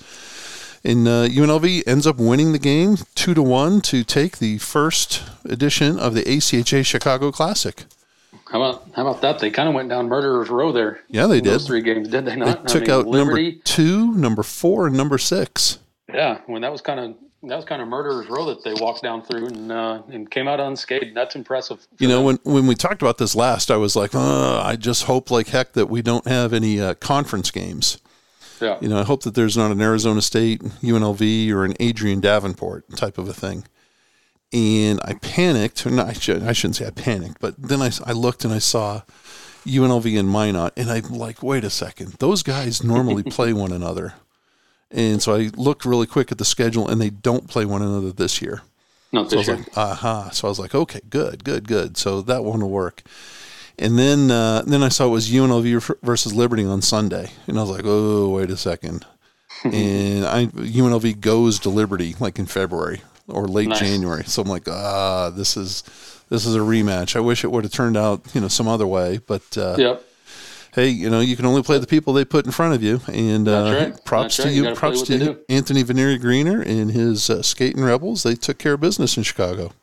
and UNLV ends up winning the game 2-1 to take the first edition of the ACHA Chicago Classic. How about that? They kind of went down murderer's row there. Yeah, they did. Those three games, did they not? They took out Liberty, number 2, number 4, and number 6. Yeah, that was kind of murderer's row that they walked down through and came out unscathed. That's impressive. When we talked about this last, I was like, I just hope like heck that we don't have any conference games. Yeah. I hope that there's not an Arizona State, UNLV, or an Adrian Davenport type of a thing. And I panicked. No, I shouldn't say I panicked, but then I looked and I saw UNLV and Minot, and I'm like, wait a second. Those guys normally play one another. And so I looked really quick at the schedule, and they don't play one another this year. Not this year. So I was like, okay, good. So that one will work. And then I saw it was UNLV versus Liberty on Sunday, and I was like, oh, wait a second. And UNLV goes to Liberty like in February. Or late January. So I'm like, this is a rematch. I wish it would have turned out, some other way. But, hey, you can only play the people they put in front of you. And props to Anthony Vanieri-Greener and his skating Rebels. They took care of business in Chicago.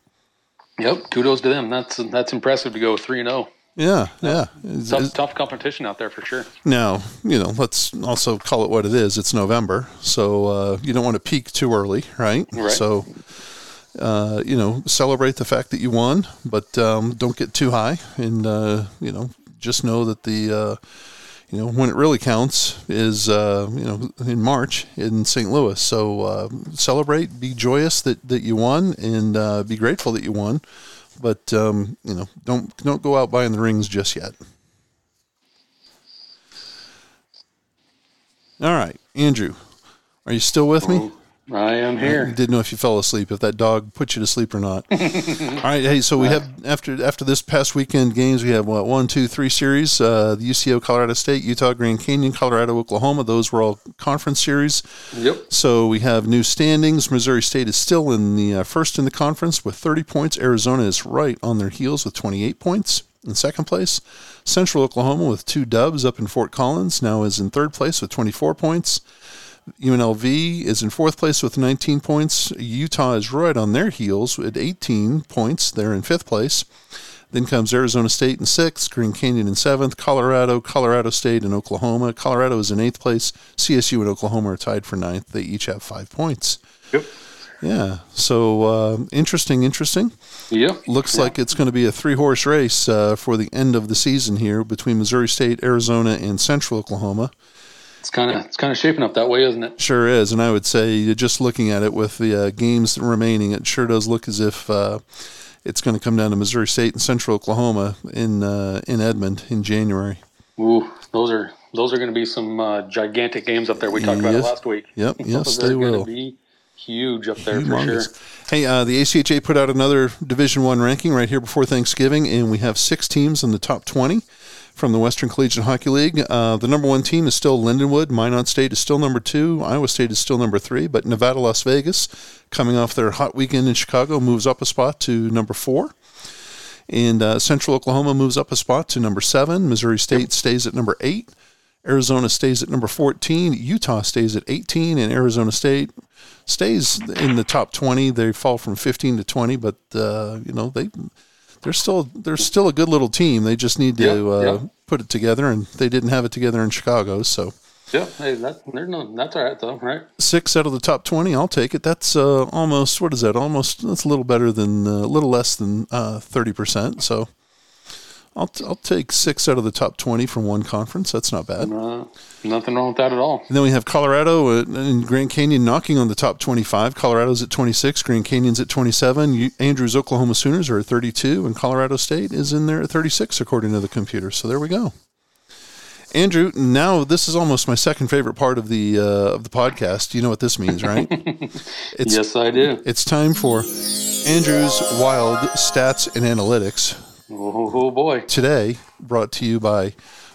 Yep, kudos to them. That's impressive to go 3-0. Yeah, yeah. Tough competition out there for sure. Now, let's also call it what it is. It's November, so you don't want to peak too early, right? Right. So, celebrate the fact that you won, but don't get too high. And, just know that when it really counts is, in March in St. Louis. So celebrate, be joyous that you won, and be grateful that you won. But, don't go out buying the rings just yet. All right, Andrew, are you still with me? I am here. I didn't know if you fell asleep, if that dog put you to sleep or not. All right, hey, so we have, after this past weekend games, we have, 1, 2, 3 series, the UCO, Colorado State, Utah, Grand Canyon, Colorado, Oklahoma. Those were all conference series. Yep. So we have new standings. Missouri State is still in the first in the conference with 30 points. Arizona is right on their heels with 28 points in second place. Central Oklahoma with 2 dubs up in Fort Collins now is in third place with 24 points. UNLV is in fourth place with 19 points. Utah is right on their heels at 18 points. They're in fifth place. Then comes Arizona State in sixth, Grand Canyon in seventh, Colorado State, and Oklahoma. Colorado is in eighth place. CSU and Oklahoma are tied for ninth. They each have 5 points. Yep. Yeah. So interesting. Yep. Looks like it's going to be a 3-horse race for the end of the season here between Missouri State, Arizona, and Central Oklahoma. It's kind of shaping up that way, isn't it? Sure is, and I would say just looking at it with the games remaining, it sure does look as if it's going to come down to Missouri State and Central Oklahoma in Edmond in January. Ooh, those are going to be some gigantic games up there. We talked about it last week. Yep, yes, they will. Huge up there for sure. Hey, the ACHA put out another Division I ranking right here before Thanksgiving, and we have 6 teams in the top 20 from the Western Collegiate Hockey League. The number 1 team is still Lindenwood. Minot State is still number 2. Iowa State is still number 3. But Nevada, Las Vegas, coming off their hot weekend in Chicago, moves up a spot to number 4. And Central Oklahoma moves up a spot to number 7. Missouri State stays at number 8. Arizona stays at number 14. Utah stays at 18. And Arizona State stays in the top 20. They fall from 15 to 20, but they're still a good little team. They just need to put it together, and they didn't have it together in Chicago. So Yeah, hey, that's all right, though, right? 6 out of the top 20, I'll take it. That's almost, what is that? Almost, that's a little better than, a little less than 30%. So I'll take 6 out of the top 20 from one conference. That's not bad. Nothing wrong with that at all. And then we have Colorado and Grand Canyon knocking on the top 25. Colorado's at 26. Grand Canyon's at 27. Andrew's Oklahoma Sooners are at 32. And Colorado State is in there at 36, according to the computer. So there we go. Andrew, now this is almost my second favorite part of the podcast. You know what this means, right? Yes, I do. It's time for Andrew's Wild Stats and Analytics. Oh, boy. Today, brought to you by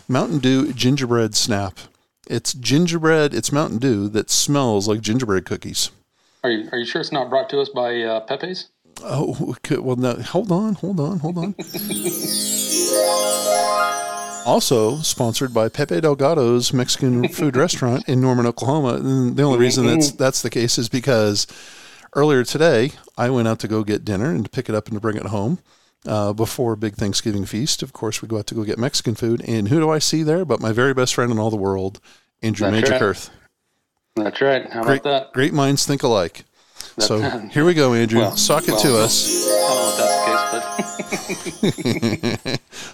Mountain Dew Gingerbread Snap. It's gingerbread, it's Mountain Dew that smells like gingerbread cookies. Are you sure it's not brought to us by Pepe's? Oh, well, no, hold on. Also sponsored by Pepe Delgado's Mexican food restaurant in Norman, Oklahoma. And the only reason that's the case is because earlier today, I went out to go get dinner and to pick it up and to bring it home before a big Thanksgiving feast. Of course, we go out to go get Mexican food. And who do I see there but my very best friend in all the world, Andrew Majerkurth. That's right. How about that? Great minds think alike. So here we go, Andrew. Sock it to us.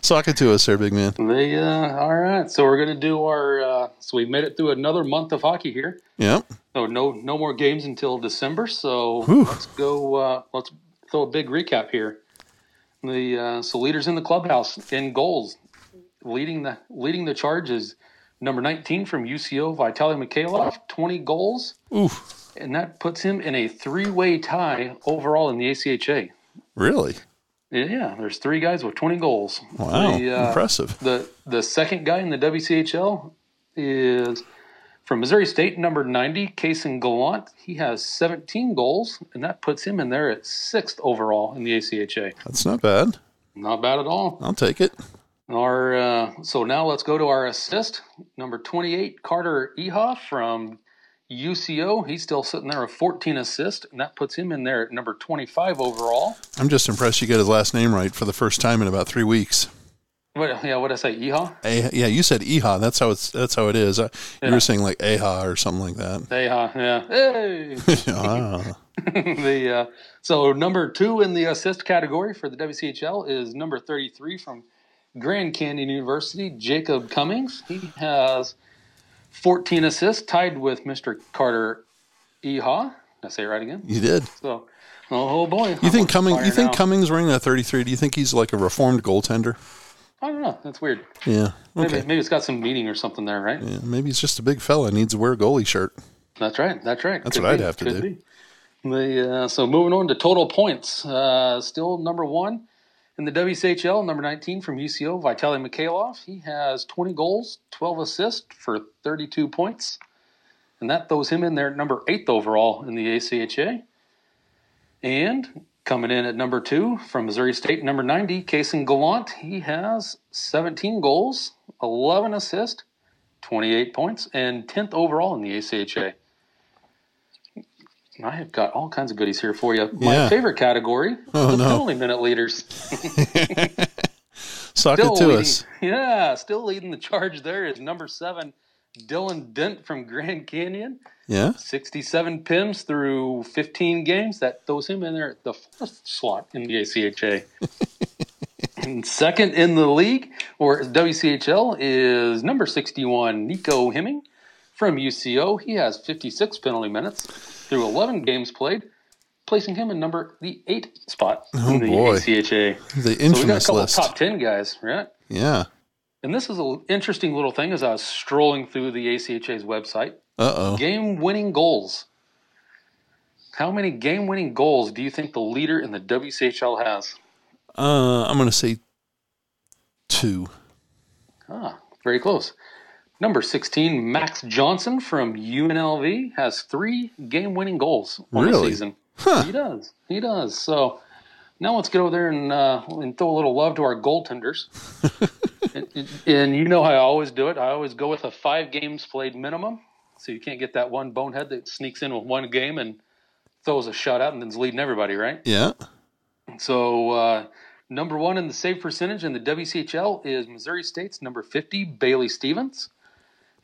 Sock it to us there, big man. All right. So we're going to do our so we made it through another month of hockey here. Yep. So no more games until December. So let's go let's throw a big recap here. The so leaders in the clubhouse in goals. Leading the charge is number 19 from UCO, Vitaly Mikhailov, 20 goals. Oof. And that puts him in a three-way tie overall in the ACHA. Really? Yeah, there's three guys with 20 goals. Wow, impressive. The second guy in the WCHL is from Missouri State, number 90, Kaysen Gallant. He has 17 goals, and that puts him in there at 6th overall in the ACHA. That's not bad. Not bad at all. I'll take it. Our so now let's go to our assist, number 28, Carter Eha from UCO, he's still sitting there with 14 assists, and that puts him in there at number 25 overall. I'm just impressed you got his last name right for the first time in about 3 weeks. What did I say, Eha? Yeah, you said Eha. That's how it is. You were saying like Eha or something like that. Eha, yeah. Hey! So number 2 in the assist category for the WCHL is number 33 from Grand Canyon University, Jacob Cummings. He has 14 assists, tied with Mr. Carter Eha. Did I say it right again? You did. So, oh boy. You think Cummings wearing that 33? Do you think he's like a reformed goaltender? I don't know. That's weird. Yeah. Okay. Maybe it's got some meaning or something there, right? Yeah. Maybe it's just a big fella needs to wear a goalie shirt. That's right. That's what I'd have to do. So moving on to total points, still number 1 in the WCHL, number 19 from UCO, Vitaly Mikhailov. He has 20 goals, 12 assists for 32 points. And that throws him in there at number 8th overall in the ACHA. And coming in at number 2 from Missouri State, number 90, Kaysen Gallant. He has 17 goals, 11 assists, 28 points, and 10th overall in the ACHA. I have got all kinds of goodies here for you. My favorite category, penalty minute leaders. Sock it to us. Yeah, still leading the charge there is number 7, Dylan Dent from Grand Canyon. Yeah. 67 PIMs through 15 games. That throws him in there at the 4th slot in the ACHA. And second in the league, or WCHL, is number 61, Nico Hemming from UCO. He has 56 penalty minutes through 11 games played, placing him in the 8th spot in the ACHA. The infamous list. So we got a couple of top 10 guys, right? Yeah. And this is an interesting little thing as I was strolling through the ACHA's website. Uh-oh. Game-winning goals. How many game-winning goals do you think the leader in the WCHL has? I'm going to say 2. Ah, very close. Number 16, Max Johnson from UNLV has 3 game-winning goals on the season. Huh. He does. So now let's get over there and throw a little love to our goaltenders. and you know how I always do it. I always go with a 5 games played minimum, so you can't get that one bonehead that sneaks in with one game and throws a shutout and then's leading everybody, right? Yeah. So number 1 in the save percentage in the WCHL is Missouri State's number 50, Bailey Stevens.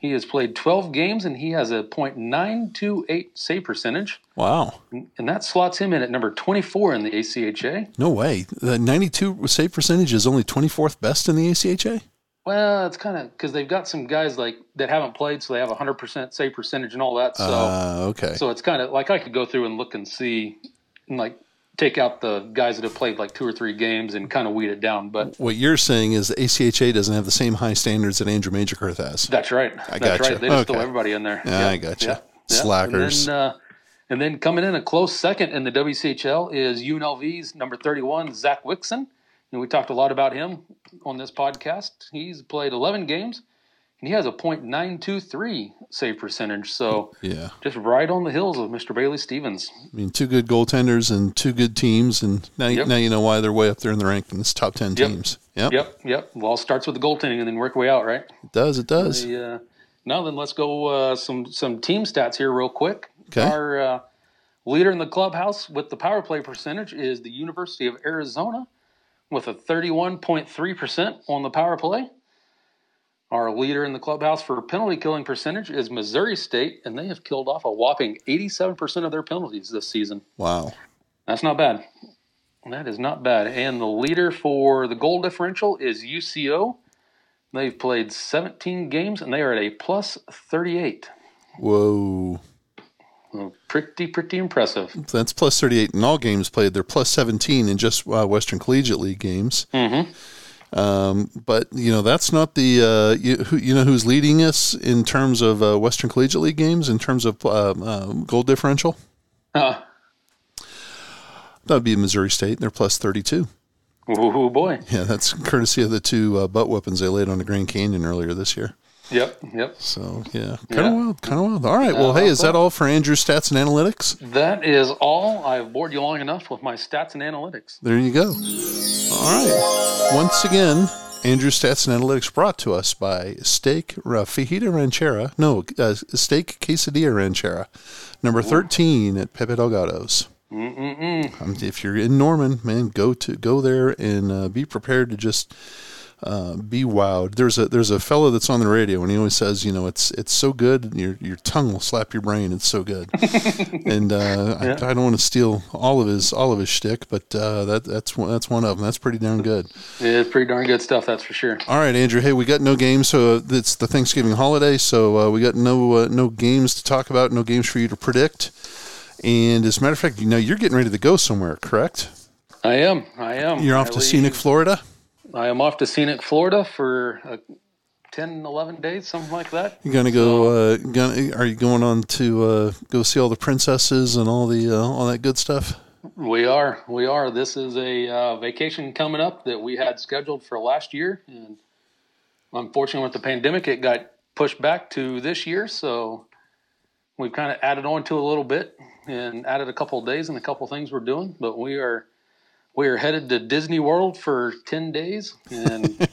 He has played 12 games, and he has a .928 save percentage. Wow. And that slots him in at number 24 in the ACHA. No way. The 92 save percentage is only 24th best in the ACHA? Well, it's kind of because they've got some guys like that haven't played, so they have 100% save percentage and all that. So, okay. So it's kind of like I could go through and look and see and like take out the guys that have played like 2 or 3 games and kind of weed it down. But what you're saying is the ACHA doesn't have the same high standards that Andrew Majerkurth has. That's right. That's right. They just throw everybody in there. Yeah, I got you. Yeah. Slackers. And then coming in a close second in the WCHL is UNLV's number 31, Zach Wixon. And we talked a lot about him on this podcast. He's played 11 games, and he has a .923 save percentage. So just right on the heels of Mr. Bailey Stevens. I mean, 2 good goaltenders and 2 good teams, and now you know why they're way up there in the rankings, top 10 teams. Yep. Well, it all starts with the goaltending and then work way out, right? It does. Now then, let's go some team stats here real quick. Okay. Our leader in the clubhouse with the power play percentage is the University of Arizona, with a 31.3% on the power play. Our leader in the clubhouse for penalty killing percentage is Missouri State, and they have killed off a whopping 87% of their penalties this season. Wow. That's not bad. That is not bad. And the leader for the goal differential is UCO. They've played 17 games, and they are at a +38. Whoa. Well, pretty impressive. That's +38 in all games played. They're +17 in just Western Collegiate League games. Mm-hmm. But you know that's not the who's leading us in terms of Western Collegiate League games in terms of goal differential. That would be Missouri State. They're +32. Oh boy! Yeah, that's courtesy of the 2 butt weapons they laid on the Grand Canyon earlier this year. Yep. So, Kind of wild. All right. Well, hey, is that all for Andrew's stats and analytics? That is all. I've bored you long enough with my stats and analytics. There you go. All right. Once again, Andrew's stats and analytics brought to us by Steak Quesadilla Ranchera, number 13 at Pepe Delgado's. If you're in Norman, man, go there and be prepared to just... be wowed. There's a fellow that's on the radio, and he always says, you know, it's so good, your tongue will slap your brain. It's so good, and I don't want to steal all of his shtick, but that's one of them. That's pretty darn good. Yeah, it's pretty darn good stuff. That's for sure. All right, Andrew. Hey, we got no games, so it's the Thanksgiving holiday, so we got no games to talk about, no games for you to predict. And as a matter of fact, you know, you're getting ready to go somewhere, correct? I am. You're off to scenic Florida. I am off to scenic Florida for 10, 11 days, something like that. You're going to go, are you going on to go see all the princesses and all the all that good stuff? We are. This is a vacation coming up that we had scheduled for last year. And unfortunately, with the pandemic, it got pushed back to this year. So we've kind of added on to a little bit and added a couple of days and a couple of things we're doing. But we are headed to Disney World for 10 days, and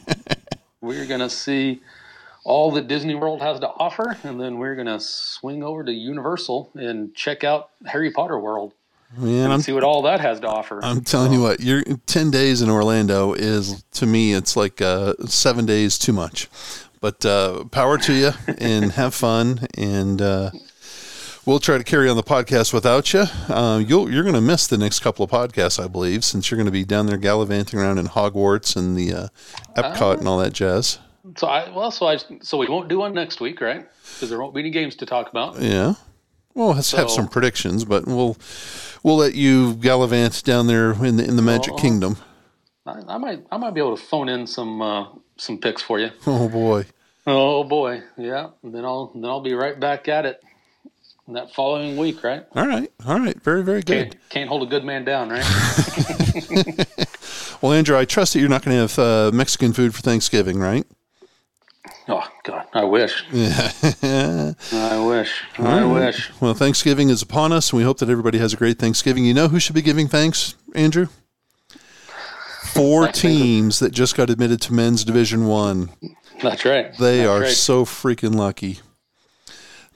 we're going to see all that Disney World has to offer, and then we're going to swing over to Universal and check out Harry Potter World and see what all that has to offer. I'm telling you what, your 10 days in Orlando is, to me, it's like 7 days too much. But power to you, and have fun, and... we'll try to carry on the podcast without you. You're going to miss the next couple of podcasts, I believe, since you're going to be down there gallivanting around in Hogwarts and the Epcot and all that jazz. So we won't do one next week, right? Because there won't be any games to talk about. Yeah. Well, let's have some predictions, but we'll let you gallivant down there in the Magic Kingdom. I might be able to phone in some picks for you. Oh boy, yeah. Then I'll be right back at it. That following week, right? All right. Very, very good. Can't hold a good man down, right? Well, Andrew, I trust that you're not going to have Mexican food for Thanksgiving, right? Oh, God, I wish. Yeah. I wish. Well, Thanksgiving is upon us, and we hope that everybody has a great Thanksgiving. You know who should be giving thanks, Andrew? 4 teams that just got admitted to men's Division I. That's right. They are so freaking lucky.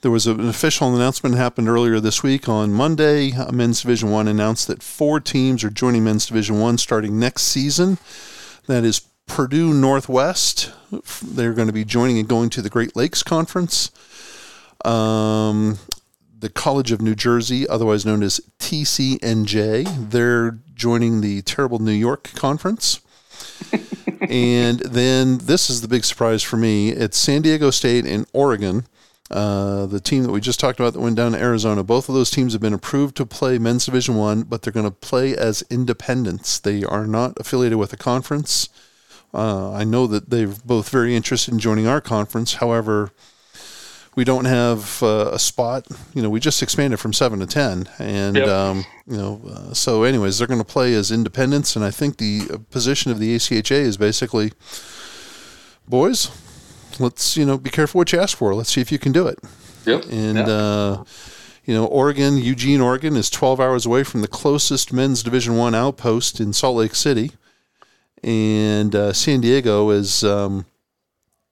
There was an official announcement happened earlier this week. On Monday, Men's Division I announced that 4 teams are joining Men's Division I starting next season. That is Purdue Northwest. They're going to be joining and going to the Great Lakes Conference. The College of New Jersey, otherwise known as TCNJ, they're joining the terrible New York Conference. And then this is the big surprise for me. It's San Diego State and Oregon, the team that we just talked about that went down to Arizona. Both of those teams have been approved to play Men's Division I, but they're going to play as independents. They are not affiliated with a conference. I know that they're both very interested in joining our conference. However, we don't have a spot. You know, we just expanded from 7 to 10, and yep. So anyways, they're going to play as independents. And I think the position of the ACHA is basically, boys, let's be careful what you ask for. Let's see if you can do it. Yep. And Oregon, Eugene, Oregon, is 12 hours away from the closest Men's Division I outpost in Salt Lake City, and San Diego is.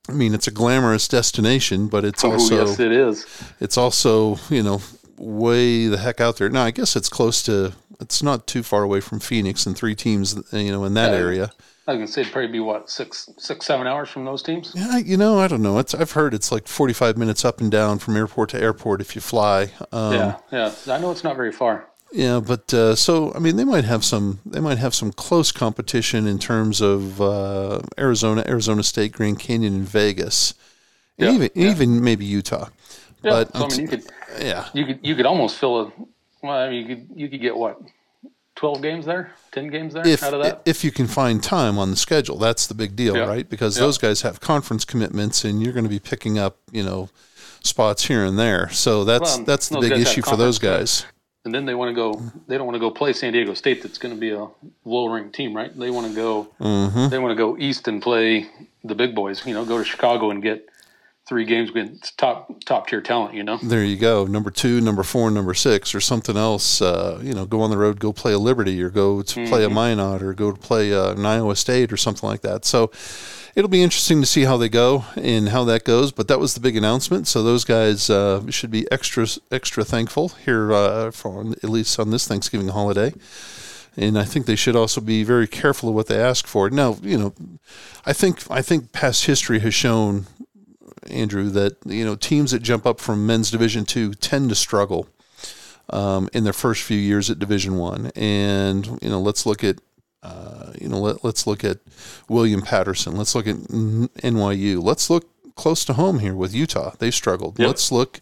It's a glamorous destination, but it's also, yes, it is. It's also, way the heck out there. Now, I guess it's close to, it's not too far away from Phoenix and three teams, in that area. I was going to say it'd probably be, 7 hours from those teams? Yeah, I don't know. I've heard it's like 45 minutes up and down from airport to airport if you fly. I know it's not very far. Yeah, but they might have some. They might have some close competition in terms of Arizona State, Grand Canyon, and Vegas, and even maybe Utah. Yeah, but you could almost fill a. Well, you could get what, 12 games there, 10 games there out of that. If you can find time on the schedule, that's the big deal, right? Because those guys have conference commitments, and you're going to be picking up spots here and there. So that's the big issue for those guys. And then they want to go. They don't want to go play San Diego State. That's going to be a low-ranked team, right? They want to go. Mm-hmm. They want to go east and play the big boys. Go to Chicago and get 3 games against top-tier talent. There you go. Number 2, number 4, number 6, or something else. Go on the road, go play a Liberty, or go to play a Minot, or go to play an Iowa State, or something like that. So it'll be interesting to see how they go and how that goes, but that was the big announcement. So those guys should be extra thankful here, at least on this Thanksgiving holiday. And I think they should also be very careful of what they ask for. Now, I think past history has shown, Andrew, that teams that jump up from Men's Division II tend to struggle in their first few years at Division I. And let's look at. Let's look at William Patterson. Let's look at NYU. Let's look close to home here with Utah. They struggled. Yep. Let's look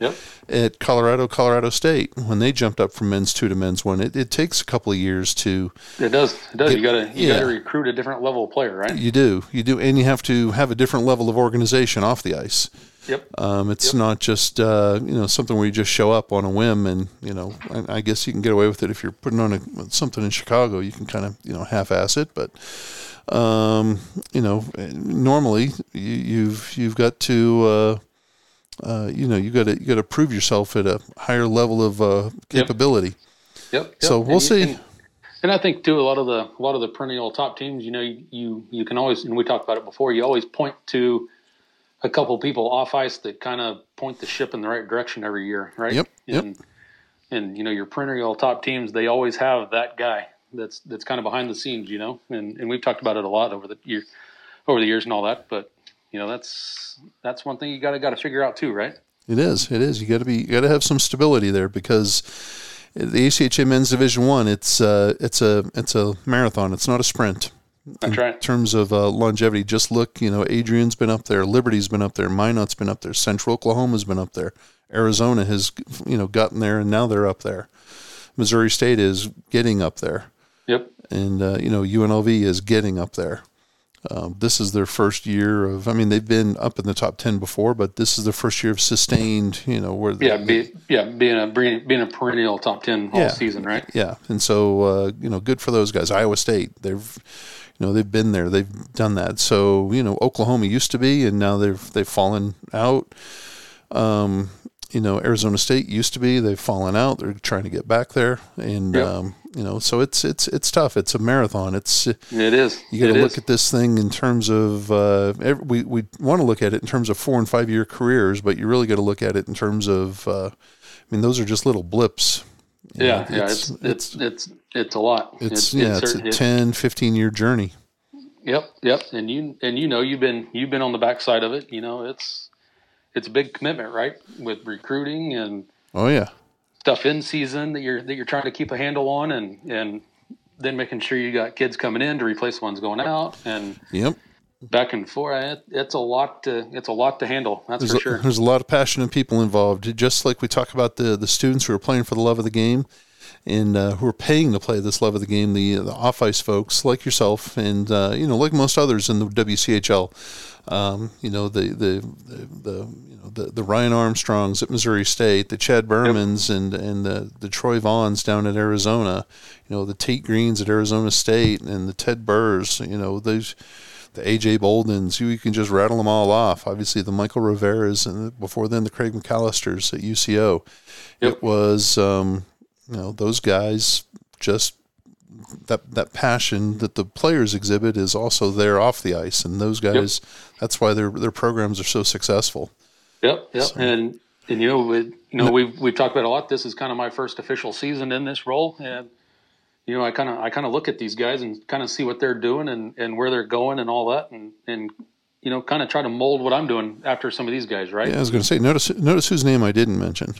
at Colorado State when they jumped up from Men's 2 to Men's 1. It takes a couple of years to. It does. It does. You got to recruit a different level of player, right? You do, and you have to have a different level of organization off the ice. Yep. It's not just something where you just show up on a whim, and I guess you can get away with it if you're putting on something in Chicago. You can kind of half-ass it, but normally you've got to you got to prove yourself at a higher level of capability. Yep. So we'll see. And I think too, a lot of the perennial top teams, you can always, and we talked about it before, you always point to a couple people off ice that kind of point the ship in the right direction every year, right? Yep. And your perennial top teams, they always have that guy that's kind of behind the scenes, And we've talked about it a lot over the years and all that. But that's one thing you got to figure out too, right? It is. You got to have some stability there, because the ACHA Men's Division I, it's a marathon. It's not a sprint. That's right. In terms of longevity, just look, Adrian's been up there, Liberty's been up there, Minot's been up there, Central Oklahoma's been up there, Arizona has, gotten there, and now they're up there. Missouri State is getting up there. Yep. And, UNLV is getting up there. This is their first year of, they've been up in the top 10 before, but this is their first year of sustained, where being a perennial top 10 all season, right? Yeah. And so, good for those guys. Iowa State, they've been there, they've done that. So, Oklahoma used to be, and now they've fallen out. Arizona State used to be, they've fallen out. They're trying to get back there. And, so it's tough. It's a marathon. It is. You got to look at this thing in terms of, we want to look at it in terms of 4 and 5 year careers, but you really got to look at it in terms of, those are just little blips. It's a lot. It's a 10, 15 year journey. Yep. And you know you've been on the backside of it. You know, it's a big commitment, right? With recruiting and stuff in season that you're trying to keep a handle on, and then making sure you got kids coming in to replace ones going out, and back and forth. It's a lot to handle. That's for sure. There's a lot of passionate people involved. Just like we talk about the students who are playing for the love of the game, and who are paying to play this love of the game, the off-ice folks like yourself and, like most others in the WCHL, the Ryan Armstrongs at Missouri State, the Chad Bermans and the Troy Vaughns down at Arizona, the Tate Greens at Arizona State and the Ted Burrs, the A.J. Boldens, you can just rattle them all off. Obviously, the Michael Rivera's and before then the Craig McAllisters at UCO. Yep. It was... those guys, just that passion that the players exhibit is also there off the ice, and those guys, that's why their programs are so successful. Yep. So. And we've talked about a lot. This is kind of my first official season in this role, and I kind of look at these guys and kind of see what they're doing and where they're going and all that, and. Kind of try to mold what I'm doing after some of these guys, right? Yeah, I was going to say, notice whose name I didn't mention.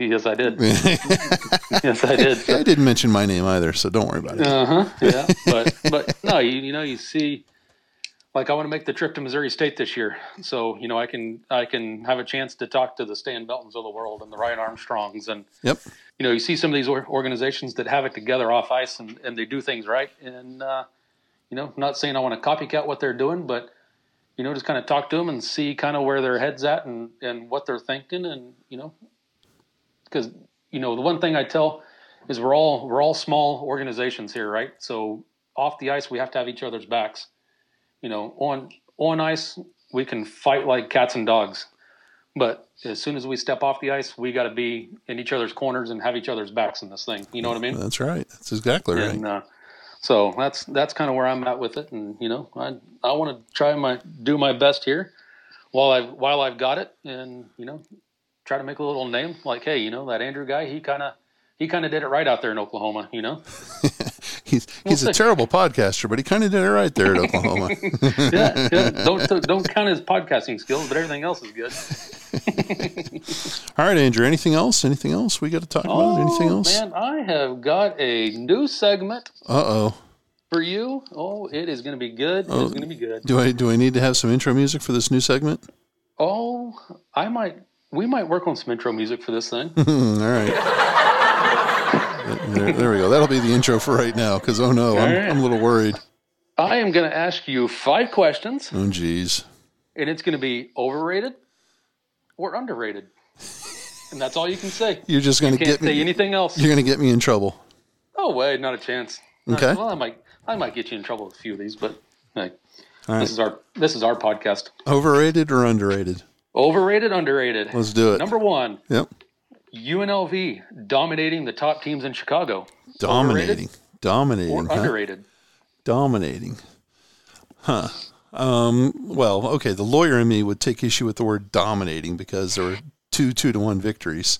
Yes, I did. Yes, I did. So. I didn't mention my name either, so don't worry about it. Yeah, but no, you see, like I want to make the trip to Missouri State this year, so I can have a chance to talk to the Stan Beltons of the world and the Ryan Armstrongs, and you see some of these organizations that have it together off ice and they do things right, and not saying I want to copycat what they're doing, but. Just kind of talk to them and see kind of where their head's at and what they're thinking, and because the one thing I tell is we're all small organizations here, right? So off the ice we have to have each other's backs. On ice we can fight like cats and dogs, but as soon as we step off the ice, we got to be in each other's corners and have each other's backs in this thing. You know what I mean? That's right. That's exactly right. So that's kind of where I'm at with it, and I want to try do my best here while I've got it, and try to make a little name. Like, hey, that Andrew guy, he kind of did it right out there in Oklahoma. He's a terrible podcaster, but he kind of did it right there at Oklahoma. Yeah. Don't count his podcasting skills, but everything else is good. All right, Andrew. Anything else we got to talk about? Anything else? Man, I have got a new segment. For you. Oh, it is going to be good. It's going to be good. Do I need to have some intro music for this new segment? Oh, we might work on some intro music for this thing. All right. There we go. That'll be the intro for right now, because, I'm a little worried. I am going to ask you 5 questions. Oh, geez. And it's going to be overrated or underrated. And that's all you can say. You're just going to get me. Can't say anything else. You're going to get me in trouble. No way. Not a chance. Okay. Well, I might get you in trouble with a few of these, but all right. This is our podcast. Overrated or underrated? Overrated, underrated. Let's do it. Number 1. Yep. UNLV dominating the top teams in Chicago. Dominating. Or underrated. Dominating. Huh. Well, okay. The lawyer in me would take issue with the word dominating because there were two to one victories.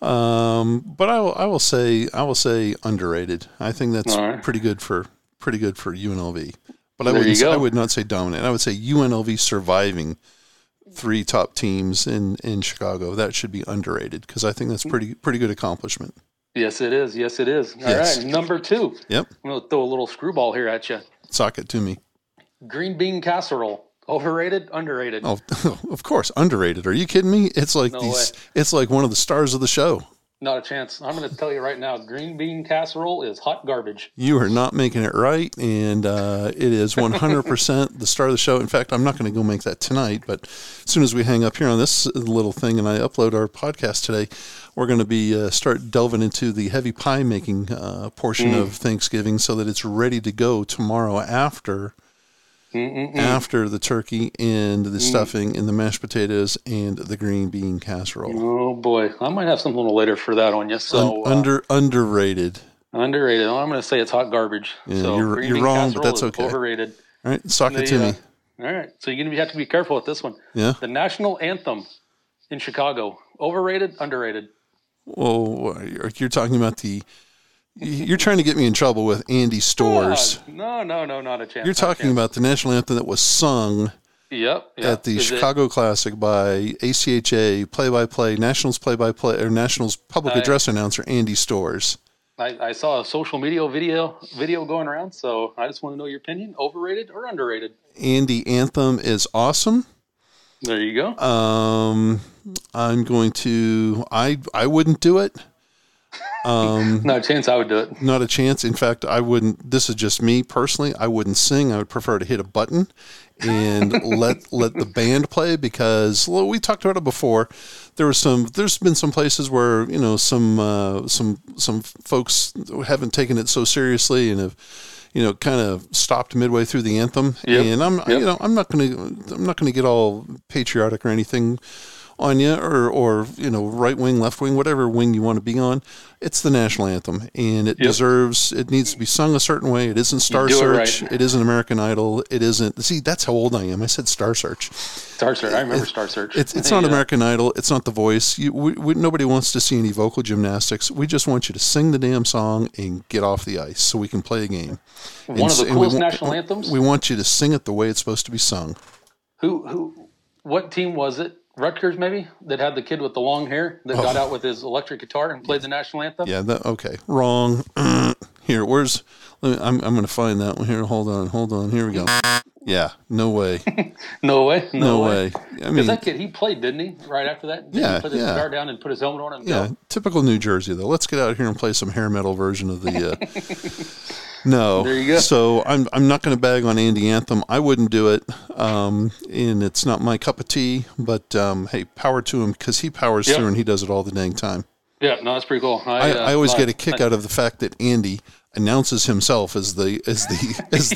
But I will say underrated. I think that's pretty good for UNLV. But I would not say dominant. I would say UNLV surviving 3 top teams in Chicago. That should be underrated, because I think that's pretty good accomplishment. Yes, it is. All right, number 2. Yep. I'm going to throw a little screwball here at you. Sock it to me. Green bean casserole. Overrated, underrated. Oh, of course, underrated. Are you kidding me? It's like it's like one of the stars of the show. Not a chance. I'm going to tell you right now, green bean casserole is hot garbage. You are not making it right, and it is 100% the star of the show. In fact, I'm not going to go make that tonight, but as soon as we hang up here on this little thing and I upload our podcast today, we're going to be start delving into the heavy pie-making portion of Thanksgiving so that it's ready to go tomorrow after the turkey and the stuffing and the mashed potatoes and the green bean casserole. Oh boy, I might have something a little later for that on you. So underrated. Underrated. Well, I'm going to say it's hot garbage. Yeah, so you're wrong, but that's okay. Overrated. All right, sock it to me. All right, so you're going to have to be careful with this one. Yeah. The national anthem in Chicago. Overrated, underrated. Oh, you're talking about the You're trying to get me in trouble with Andy Storrs. No, not a chance. You're talking about the national anthem that was sung at the Chicago Classic by ACHA play-by-play, Nationals play-by-play, or Nationals public address announcer Andy Storrs. I saw a social media video going around, so I just want to know your opinion, overrated or underrated. Andy Anthem is awesome. There you go. I wouldn't do it. Not a chance I would do it. Not a chance. In fact, I wouldn't. This is just me personally. I wouldn't sing. I would prefer to hit a button and let the band play, because we talked about it before. There's been some places where, you know, some folks haven't taken it so seriously and have, you know, kind of stopped midway through the anthem. And I'm not going to get all patriotic or anything on you, or you know, right wing, left wing, whatever wing you want to be on. It's the national anthem, and it deserves. It needs to be sung a certain way. It isn't Star Search. It isn't American Idol. It isn't. See, that's how old I am. I said Star Search. I remember Star Search. It's not American Idol. It's not The Voice. Nobody wants to see any vocal gymnastics. We just want you to sing the damn song and get off the ice so we can play a game. One of the coolest national anthems. We want you to sing it the way it's supposed to be sung. Who? What team was it? Rutgers, maybe, that had the kid with the long hair that got out with his electric guitar and played the national anthem. Yeah, okay. Wrong. Here, I'm going to find that one here. Hold on. Here we go. Yeah, no way. No way. I mean, that kid, he played, didn't he? Right after that? He put his guitar down and put his helmet on and go. Typical New Jersey, though. Let's get out here and play some hair metal version of the... No. There you go. So I'm not going to bag on Andy Anthem. I wouldn't do it, and it's not my cup of tea, but hey, power to him, because he powers through and he does it all the dang time. Yeah, no, that's pretty cool. I always get a kick out of the fact that Andy announces himself as the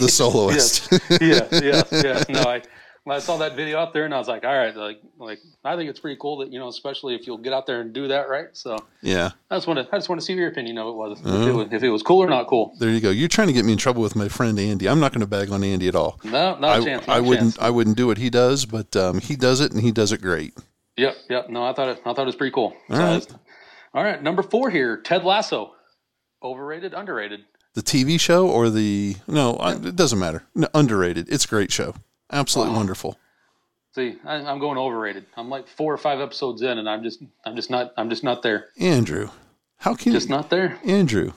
soloist. Yes. No, I saw that video out there and I was like, all right, like I think it's pretty cool that, you know, especially if you'll get out there and do that, right? So yeah, I just want to see your opinion of if it was cool or not cool. There you go. You're trying to get me in trouble with my friend Andy. I'm not going to bag on Andy at all. No, not a chance. I wouldn't do what he does, but he does it and he does it great. Yep. No, I thought it was pretty cool. All right, number 4 here, Ted Lasso. Overrated, underrated? The TV show or it doesn't matter. No, underrated. It's a great show. Absolutely wonderful. See, I'm going overrated. I'm like 4 or 5 episodes in, and I'm just not there. Andrew, how can you not there? Andrew,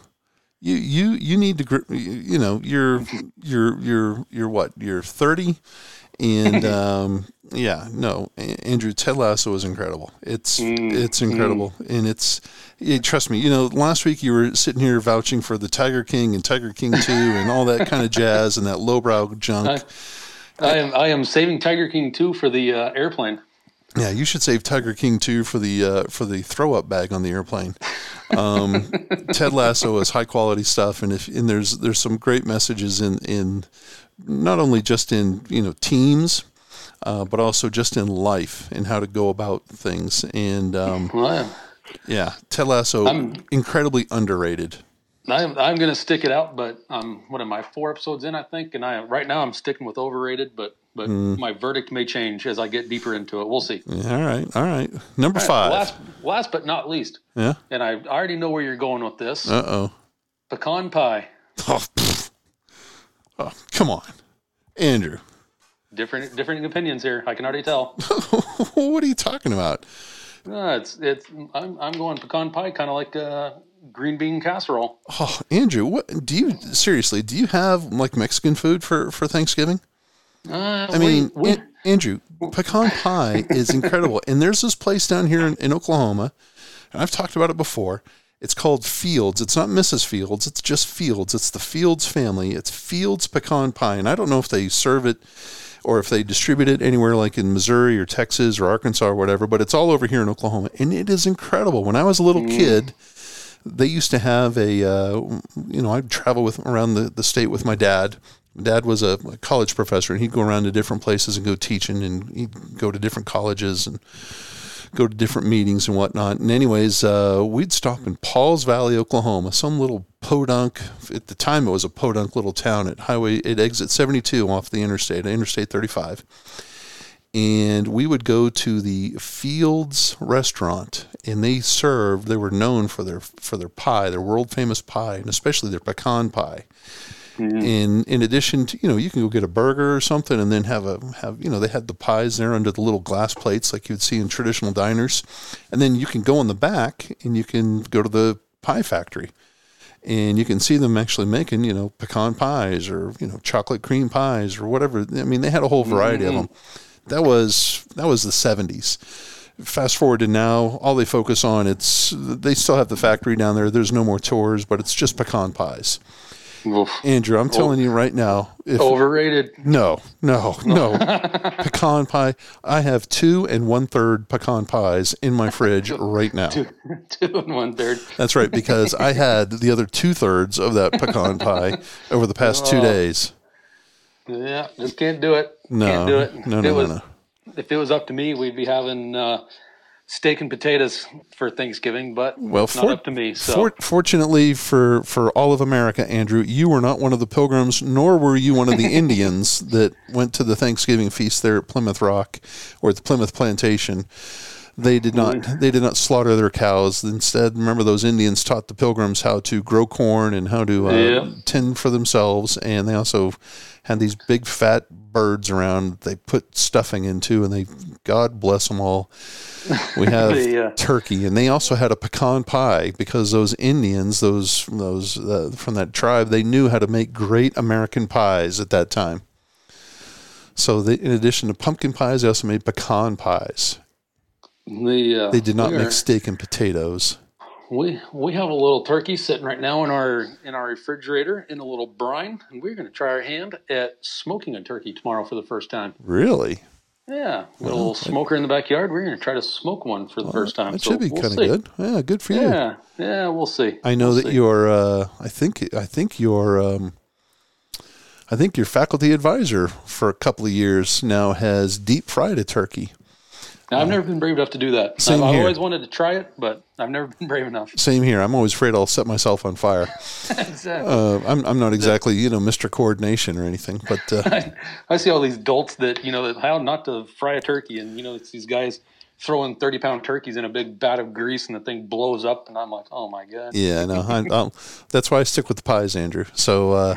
you need to, you know, you're what? You're 30. And, Andrew, Ted Lasso is incredible. It's incredible. And trust me, you know, last week you were sitting here vouching for the Tiger King and Tiger King 2 and all that kind of jazz and that lowbrow junk. I am saving Tiger King 2 for the airplane. Yeah, you should save Tiger King 2 for the throw-up bag on the airplane. Ted Lasso is high-quality stuff, and there's some great messages in not only just in, you know, teams, but also just in life and how to go about things. And Ted Lasso, incredibly underrated. I'm going to stick it out, but what am I, 4 episodes in, I think, and right now I'm sticking with overrated, but my verdict may change as I get deeper into it. We'll see. All right. Number 5. Last but not least. Yeah. And I already know where you're going with this. Uh-oh. Pecan pie. Oh, come on. Andrew. Different opinions here. I can already tell. What are you talking about? No, I'm going pecan pie, kind of like green bean casserole. Oh, Andrew, do you have like Mexican food for Thanksgiving? Andrew, pecan pie is incredible. And there's this place down here in Oklahoma, and I've talked about it before. It's called Fields. It's not Mrs. Fields. It's just Fields. It's the Fields family. It's Fields pecan pie. And I don't know if they serve it or if they distribute it anywhere like in Missouri or Texas or Arkansas or whatever, but it's all over here in Oklahoma. And it is incredible. When I was a little kid, they used to have I'd travel around the state with my dad. Dad was a college professor, and he'd go around to different places and go teaching, and he'd go to different colleges and go to different meetings and whatnot. And anyways, we'd stop in Pauls Valley, Oklahoma, some little podunk. At the time, it was a podunk little town at exit 72 off the interstate, Interstate 35. and we would go to the Fields restaurant, and they served, they were known for their pie, their world-famous pie, and especially their pecan pie. Mm-hmm. And in addition to, you know, you can go get a burger or something and then have they had the pies there under the little glass plates like you would see in traditional diners. And then you can go in the back and you can go to the pie factory and you can see them actually making, you know, pecan pies or, you know, chocolate cream pies or whatever. I mean, they had a whole variety mm-hmm. of them. That was the 70s. Fast forward to now, all they focus on, they still have the factory down there. There's no more tours, but it's just pecan pies. Oof. Andrew, I'm telling you right now. Overrated. No. Pecan pie. I have 2 1/3 pecan pies in my fridge right now. 2 1/3. That's right, because I had the other 2/3 of that pecan pie over the past 2 days. Yeah, just can't do it. No. If it was up to me, we'd be having steak and potatoes for Thanksgiving, but not up to me. So fortunately for all of America, Andrew, you were not one of the Pilgrims, nor were you one of the Indians that went to the Thanksgiving feast there at Plymouth Rock or at the Plymouth Plantation. They did not slaughter their cows. Instead, remember, those Indians taught the Pilgrims how to grow corn and how to tend for themselves. And they also had these big fat birds around that they put stuffing into, and God bless them all. We have turkey, and they also had a pecan pie because those Indians, those from that tribe, they knew how to make great American pies at that time. So in addition to pumpkin pies, they also made pecan pies. They did not make steak and potatoes. We have a little turkey sitting right now in our refrigerator in a little brine, and we're going to try our hand at smoking a turkey tomorrow for the first time. Really? Yeah, a little smoker in the backyard. We're going to try to smoke one for the first time. That should be kind of good. Yeah, good for you. Yeah, we'll see. I know that you're. I think your faculty advisor for a couple of years now has deep fried a turkey. Now, I've never been brave enough to do that. I've always wanted to try it, but I've never been brave enough. Same here. I'm always afraid I'll set myself on fire. Exactly. I'm not exactly, Mr. Coordination or anything, but I see all these dolts that, how not to fry a turkey, and it's these guys throwing 30-pound turkeys in a big vat of grease, and the thing blows up, and I'm like, oh my god. Yeah, no, that's why I stick with the pies, Andrew. So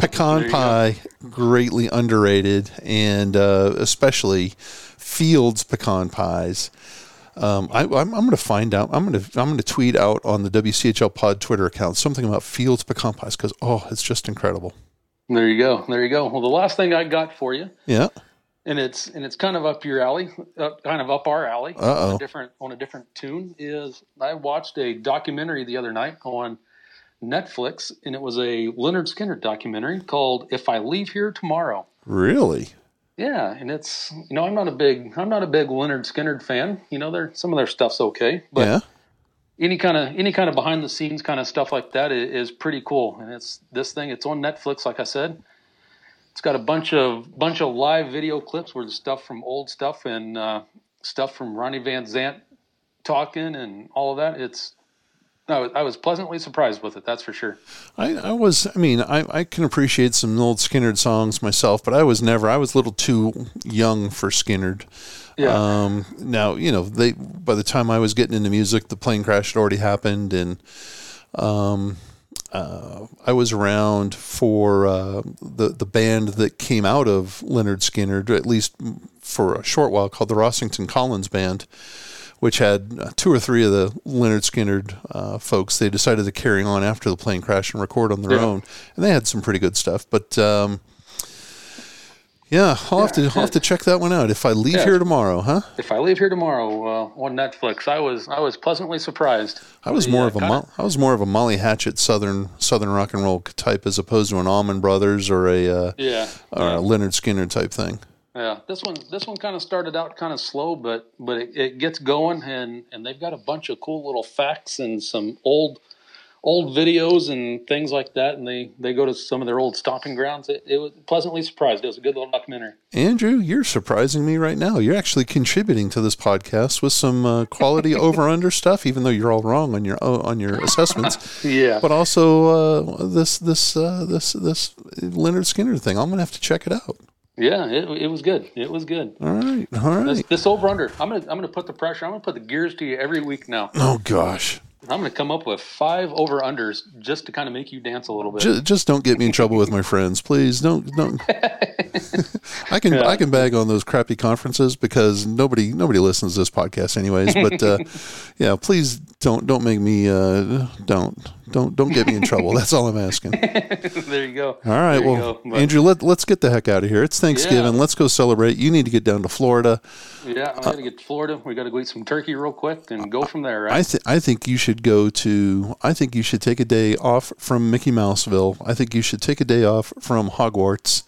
pecan pie, greatly underrated, and especially Fields pecan pies. I'm going to find out. I'm going to tweet out on the WCHL Pod Twitter account something about Fields pecan pies because it's just incredible. There you go. Well, the last thing I got for you, and it's kind of up your alley, up our alley. Uh-oh. On a different tune is I watched a documentary the other night on Netflix, and it was a Lynyrd Skynyrd documentary called "If I Leave Here Tomorrow." Really. Yeah, and it's I'm not a big Lynyrd Skynyrd fan. Some of their stuff's okay, but any kind of behind the scenes kind of stuff like that is pretty cool. And it's on Netflix, like I said. It's got a bunch of live video clips where the stuff from old stuff and stuff from Ronnie Van Zant talking and all of that. I was pleasantly surprised with it, that's for sure. I can appreciate some old Skynyrd songs myself, but I was a little too young for Skynyrd. Yeah. Now, by the time I was getting into music, the plane crash had already happened, and I was around for the band that came out of Lynyrd Skynyrd, at least for a short while, called the Rossington Collins Band, which had 2 or 3 of the Lynyrd Skynyrd folks. They decided to carry on after the plane crash and record on their own, and they had some pretty good stuff. But I'll have to check that one out. If I leave here tomorrow, huh? If I leave here tomorrow on Netflix, I was pleasantly surprised. I was more of a Molly Hatchet southern rock and roll type as opposed to an Allman Brothers or a Lynyrd Skynyrd type thing. Yeah, this one kind of started out kind of slow, but it gets going, and they've got a bunch of cool little facts and some old videos and things like that, and they go to some of their old stomping grounds. It was pleasantly surprised. It was a good little documentary. Andrew, you're surprising me right now. You're actually contributing to this podcast with some quality over/under stuff, even though you're all wrong on your assessments. Yeah. But also this Lynyrd Skynyrd thing. I'm gonna have to check it out. Yeah, it was good. It was good. All right. This over/under. I'm gonna put the pressure. I'm gonna put the gears to you every week now. Oh gosh. I'm gonna come up with 5 over/unders just to kind of make you dance a little bit. Just don't get me in trouble with my friends, please. Don't. I can bag on those crappy conferences because nobody listens to this podcast anyways. But yeah, please don't make me don't get me in trouble. That's all I'm asking. There you go. All right, well, Andrew, let's get the heck out of here. It's Thanksgiving. Yeah. Let's go celebrate. You need to get down to Florida. Yeah, I got to get to Florida. We got to go eat some turkey real quick and go from there. Right? I think you should take a day off from Mickey Mouseville. I think you should take a day off from Hogwarts.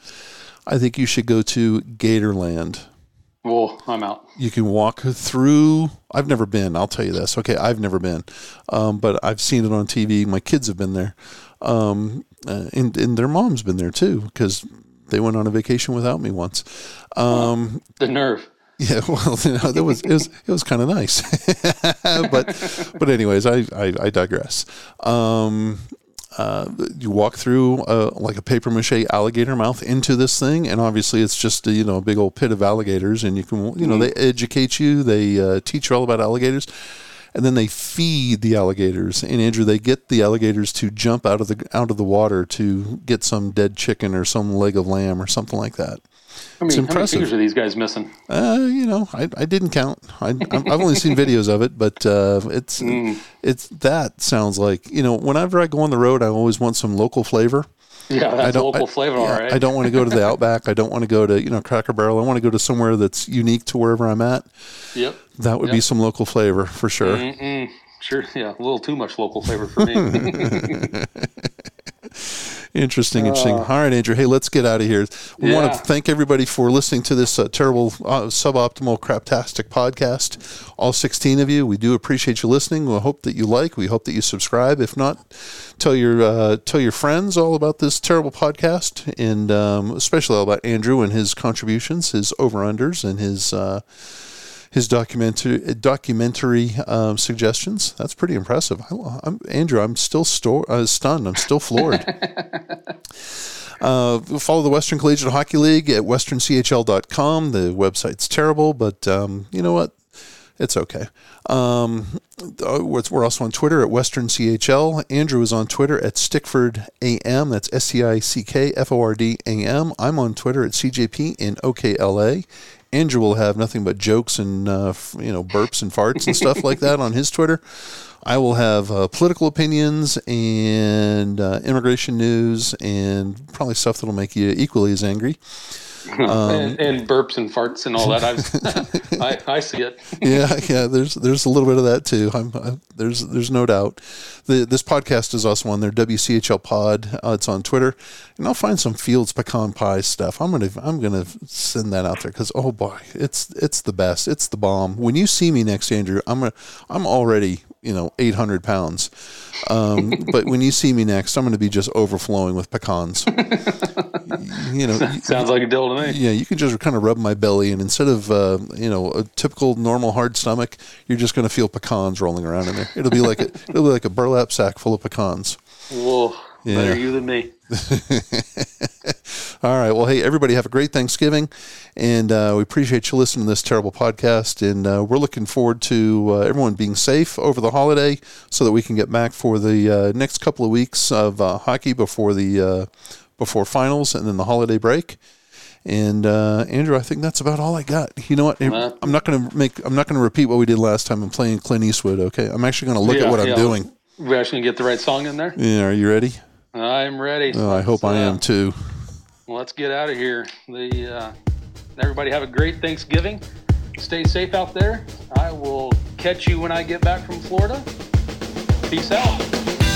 I think you should go to Gatorland. Well, I'm out. You can walk through. I've never been. I'll tell you this. Okay, I've never been, but I've seen it on TV. My kids have been there, and their mom's been there too because they went on a vacation without me once. The nerve. Yeah, well, it was kind of nice, but anyways, I digress. You walk through like a papier-mâché alligator mouth into this thing, and obviously it's just a big old pit of alligators, and you can they educate you, they teach you all about alligators, and then they feed the alligators. And Andrew, they get the alligators to jump out of the water to get some dead chicken or some leg of lamb or something like that. How many fingers are these guys missing? I didn't count. I've only seen videos of it, but it's that sounds like whenever I go on the road, I always want some local flavor. Yeah, that's local flavor, all right. I don't want to go to the Outback. I don't want to go to Cracker Barrel. I want to go to somewhere that's unique to wherever I'm at. Yep, that would be some local flavor for sure. Mm-mm. Sure, yeah, a little too much local flavor for me. Interesting. All right, Andrew. Hey, let's get out of here. We want to thank everybody for listening to this terrible, suboptimal, craptastic podcast. All 16 of you. We do appreciate you listening. We hope that you like. We hope that you subscribe. If not, tell your friends all about this terrible podcast, and especially all about Andrew and his contributions, his over-unders, and his documentary suggestions. That's pretty impressive. Andrew, I'm still stunned. I'm still floored. Follow the Western Collegiate Hockey League at westernchl.com. The website's terrible, but you know what? It's okay. We're also on Twitter at WesternCHL. Andrew is on Twitter at StickfordAM. That's StickfordAM. I'm on Twitter at CJP in OKLA. Andrew will have nothing but jokes and burps and farts and stuff like that on his Twitter. I will have political opinions and immigration news and probably stuff that'll make you equally as angry. And burps and farts and all that. I see it. Yeah. There's a little bit of that too. There's no doubt. This podcast is also on there. WCHL Pod. It's on Twitter, and I'll find some Fields pecan pie stuff. I'm gonna send that out there because oh boy, it's the best. It's the bomb. When you see me next, Andrew, I'm already 800 pounds. But when you see me next, I'm going to be just overflowing with pecans. Sounds like a deal to me. Yeah, you can just kind of rub my belly, and instead of a typical normal hard stomach, you're just going to feel pecans rolling around in there. It'll be like a burlap sack full of pecans. Whoa, yeah. Better you than me. All right. Well, hey, everybody, have a great Thanksgiving, and we appreciate you listening to this terrible podcast. And we're looking forward to everyone being safe over the holiday, so that we can get back for the next couple of weeks of hockey before the before finals and then the holiday break. And Andrew, I think that's about all I got. You know what? I'm not going to repeat what we did last time. I'm playing Clint Eastwood. Okay, I'm actually going to look at what I'm doing. We're actually going to get the right song in there. Yeah. Are you ready? I'm ready. Oh, I hope I am too. Let's get out of here. Everybody have a great Thanksgiving. Stay safe out there. I will catch you when I get back from Florida. Peace out.